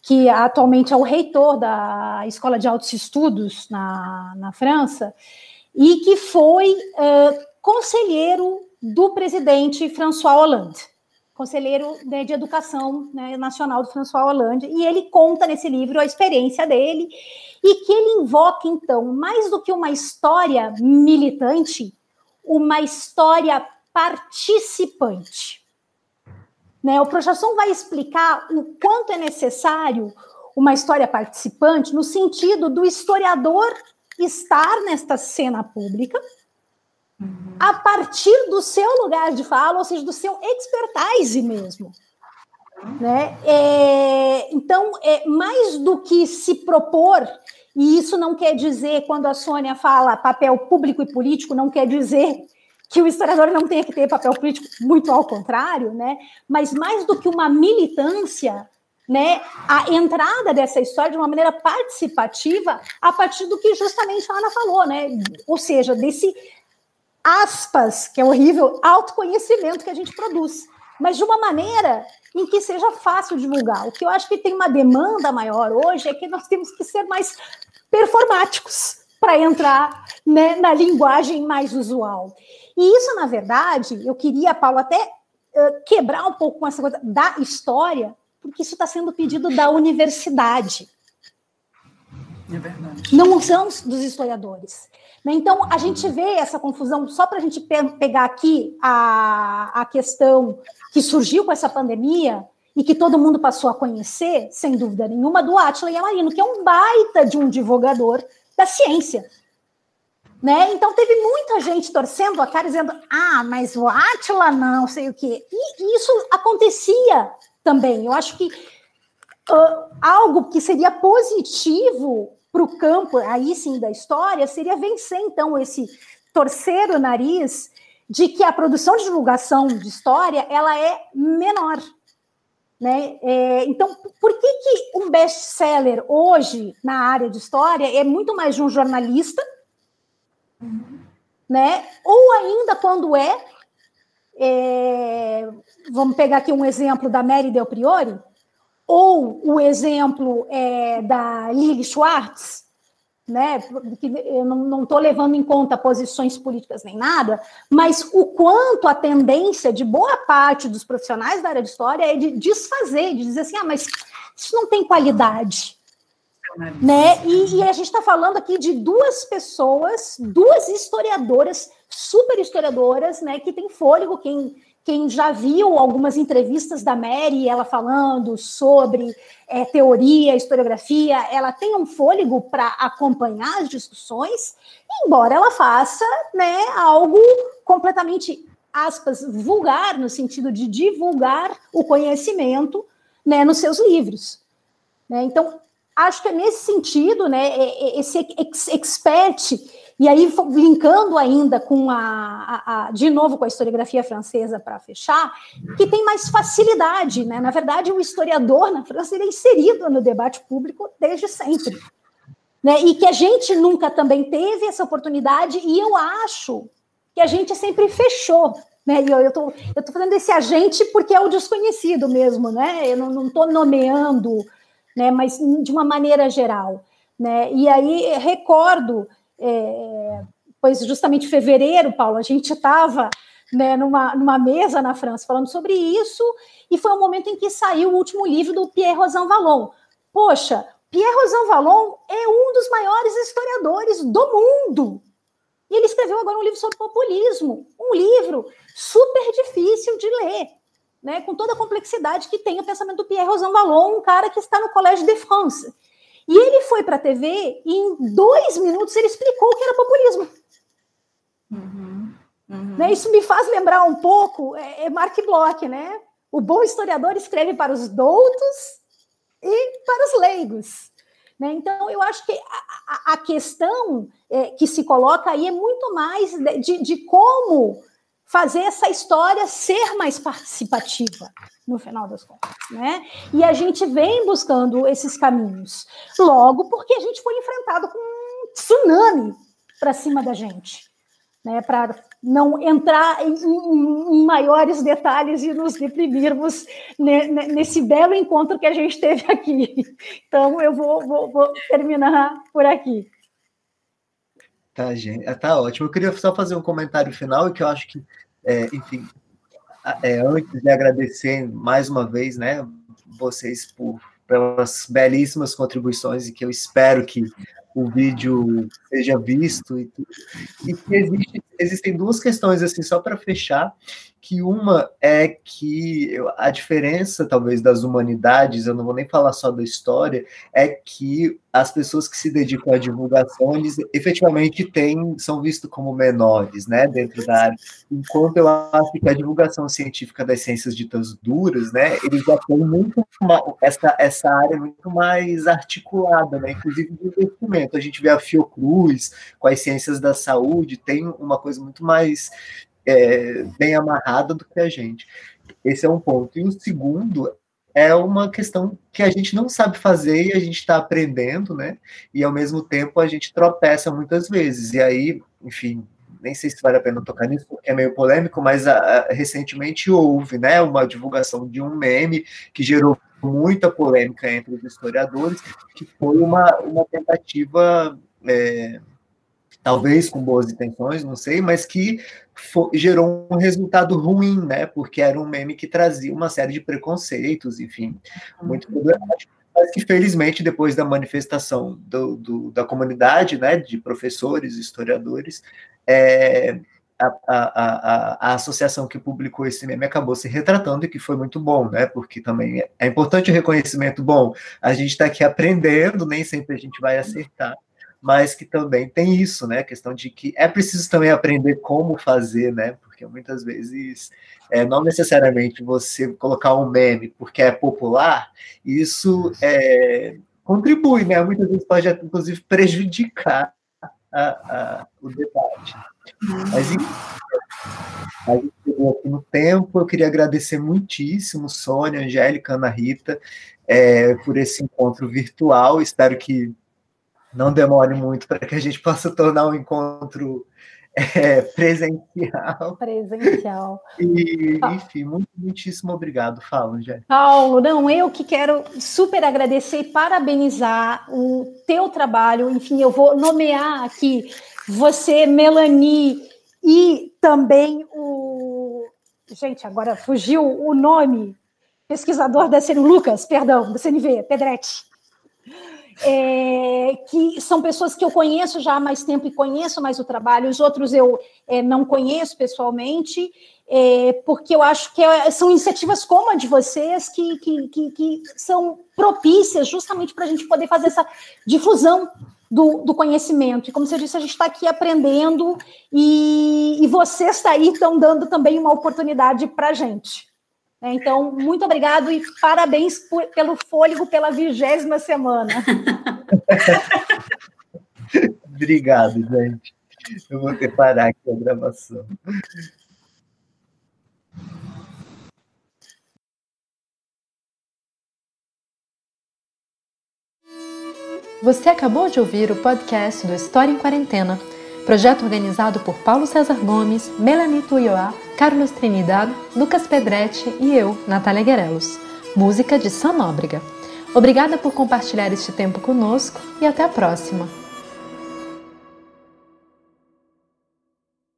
que atualmente é o reitor da Escola de Altos Estudos na França, e que foi conselheiro do presidente François Hollande, conselheiro de educação, né, nacional do François Hollande, e ele conta nesse livro a experiência dele, e que ele invoca, então, mais do que uma história militante, uma história participante. O Prochasson vai explicar o quanto é necessário uma história participante no sentido do historiador estar nesta cena pública a partir do seu lugar de fala, ou seja, do seu expertise mesmo. Né? Então, mais do que se propor, e isso não quer dizer, quando a Sônia fala papel público e político, não quer dizer que o historiador não tenha que ter papel político, muito ao contrário, né? Mas mais do que uma militância, né, a entrada dessa história de uma maneira participativa a partir do que justamente a Ana falou, né? Ou seja, desse, aspas, que é horrível, autoconhecimento que a gente produz, mas de uma maneira em que seja fácil divulgar. O que eu acho que tem uma demanda maior hoje é que nós temos que ser mais performáticos para entrar, né, na linguagem mais usual. E isso, na verdade, eu queria, Paulo, até quebrar um pouco com essa coisa da história, porque isso está sendo pedido da universidade. É verdade. Não são dos historiadores. Então, a gente vê essa confusão, só para a gente pegar aqui a questão que surgiu com essa pandemia e que todo mundo passou a conhecer, sem dúvida nenhuma, do Átila Yamarino, que é um baita de um divulgador da ciência. Né? Então, teve muita gente torcendo a cara, dizendo, ah, mas o Átila não, sei o quê. E isso acontecia também. Eu acho que algo que seria positivo para o campo, aí sim, da história, seria vencer, então, esse torcer o nariz de que a produção de divulgação de história, ela é menor. Né? Então, por que um best-seller hoje, na área de história, é muito mais de um jornalista, né? Ou ainda quando vamos pegar aqui um exemplo da Mary Del Priore, ou o exemplo da Lili Schwartz, né? Que eu não estou levando em conta posições políticas nem nada, mas o quanto a tendência de boa parte dos profissionais da área de história é de desfazer, de dizer assim, ah, mas isso não tem qualidade. Né? E a gente está falando aqui de duas pessoas, duas historiadoras, super historiadoras, né? Que tem fôlego, Quem já viu algumas entrevistas da Mary, ela falando sobre teoria, historiografia, ela tem um fôlego para acompanhar as discussões, embora ela faça, né, algo completamente, aspas, vulgar, no sentido de divulgar o conhecimento, né, nos seus livros. Né? Então, acho que é nesse sentido, né, esse expert... E aí, linkando ainda com de novo com a historiografia francesa para fechar, que tem mais facilidade, né? Na verdade, o historiador na França ele é inserido no debate público desde sempre, né? E que a gente nunca também teve essa oportunidade, e eu acho que a gente sempre fechou, né? E eu tô fazendo esse agente porque é o desconhecido mesmo, né? Eu não estou nomeando, né? Mas de uma maneira geral, né? E aí recordo pois justamente em fevereiro, Paulo, a gente estava, né, numa mesa na França falando sobre isso, e foi o momento em que saiu o último livro do Pierre Rosanvallon. Poxa, Pierre Rosanvallon é um dos maiores historiadores do mundo, e ele escreveu agora um livro sobre populismo, um livro super difícil de ler, né, com toda a complexidade que tem o pensamento do Pierre Rosanvallon, um cara que está no Collège de France. E ele foi para a TV e em 2 minutos ele explicou o que era populismo. Né? Isso me faz lembrar um pouco Mark Bloch, né? O bom historiador escreve para os doutos e para os leigos. Né? Então, eu acho que a questão que se coloca aí é muito mais de como fazer essa história ser mais participativa, no final das contas, né? E a gente vem buscando esses caminhos, logo porque a gente foi enfrentado com um tsunami para cima da gente, né? Para não entrar em maiores detalhes e nos deprimirmos, né, nesse belo encontro que a gente teve aqui. Então, eu vou terminar por aqui. Tá, gente, tá ótimo. Eu queria só fazer um comentário final, que eu acho que, enfim, antes de agradecer mais uma vez, né, vocês pelas belíssimas contribuições, e que eu espero que o vídeo seja visto. E que existem duas questões, assim, só para fechar, que uma é que a diferença, talvez, das humanidades, eu não vou nem falar só da história, é que as pessoas que se dedicam à divulgação, eles efetivamente são vistos como menores, né, dentro da área. Enquanto eu acho que a divulgação científica das ciências ditas duras, né, eles já têm muito essa área muito mais articulada, né, inclusive de investimento. A gente vê a Fiocruz com as ciências da saúde, tem uma coisa muito mais bem amarrada do que a gente. Esse é um ponto. E o segundo é uma questão que a gente não sabe fazer e a gente está aprendendo, né? E, ao mesmo tempo, a gente tropeça muitas vezes. E aí, enfim, nem sei se vale a pena tocar nisso, porque é meio polêmico, mas recentemente houve, né, uma divulgação de um meme que gerou muita polêmica entre os historiadores, que foi uma tentativa, talvez com boas intenções, não sei, mas que gerou um resultado ruim, né? Porque era um meme que trazia uma série de preconceitos, enfim, muito problemático, mas que, felizmente, depois da manifestação da comunidade, né, de professores, historiadores, a associação que publicou esse meme acabou se retratando, e que foi muito bom, né? Porque também é importante o reconhecimento. Bom, a gente está aqui aprendendo, nem sempre a gente vai acertar, mas que também tem isso, né? A questão de que é preciso também aprender como fazer, né? Porque muitas vezes não necessariamente você colocar um meme porque é popular, isso contribui, né? Muitas vezes pode, inclusive, prejudicar o debate. Mas, a gente chegou aqui no tempo. Eu queria agradecer muitíssimo, Sônia, Angélica, Ana Rita, por esse encontro virtual. Espero que não demore muito para que a gente possa tornar um encontro presencial. Presencial. E, enfim, muitíssimo obrigado. Fala, Angélica. Paulo, não, eu que quero super agradecer e parabenizar o teu trabalho. Enfim, eu vou nomear aqui você, Melanie, e também o... Gente, agora fugiu o nome. Pesquisador da CNV, Lucas, perdão, da CNV, Pedretti. Que são pessoas que eu conheço já há mais tempo e conheço mais o trabalho. Os outros eu não conheço pessoalmente, porque eu acho que são iniciativas como a de vocês que são propícias justamente para a gente poder fazer essa difusão do conhecimento. E, como você disse, a gente está aqui aprendendo e vocês aí estão dando também uma oportunidade para a gente. Então, muito obrigado e parabéns pelo fôlego pela 20ª semana. Obrigado, gente. Eu vou ter que parar aqui a gravação. Você acabou de ouvir o podcast do História em Quarentena, projeto organizado por Paulo César Gomes, Melanito Loates, Carlos Trinidad, Lucas Pedretti e eu, Natália Guerelos. Música de Sam Nóbrega. Obrigada por compartilhar este tempo conosco e até a próxima!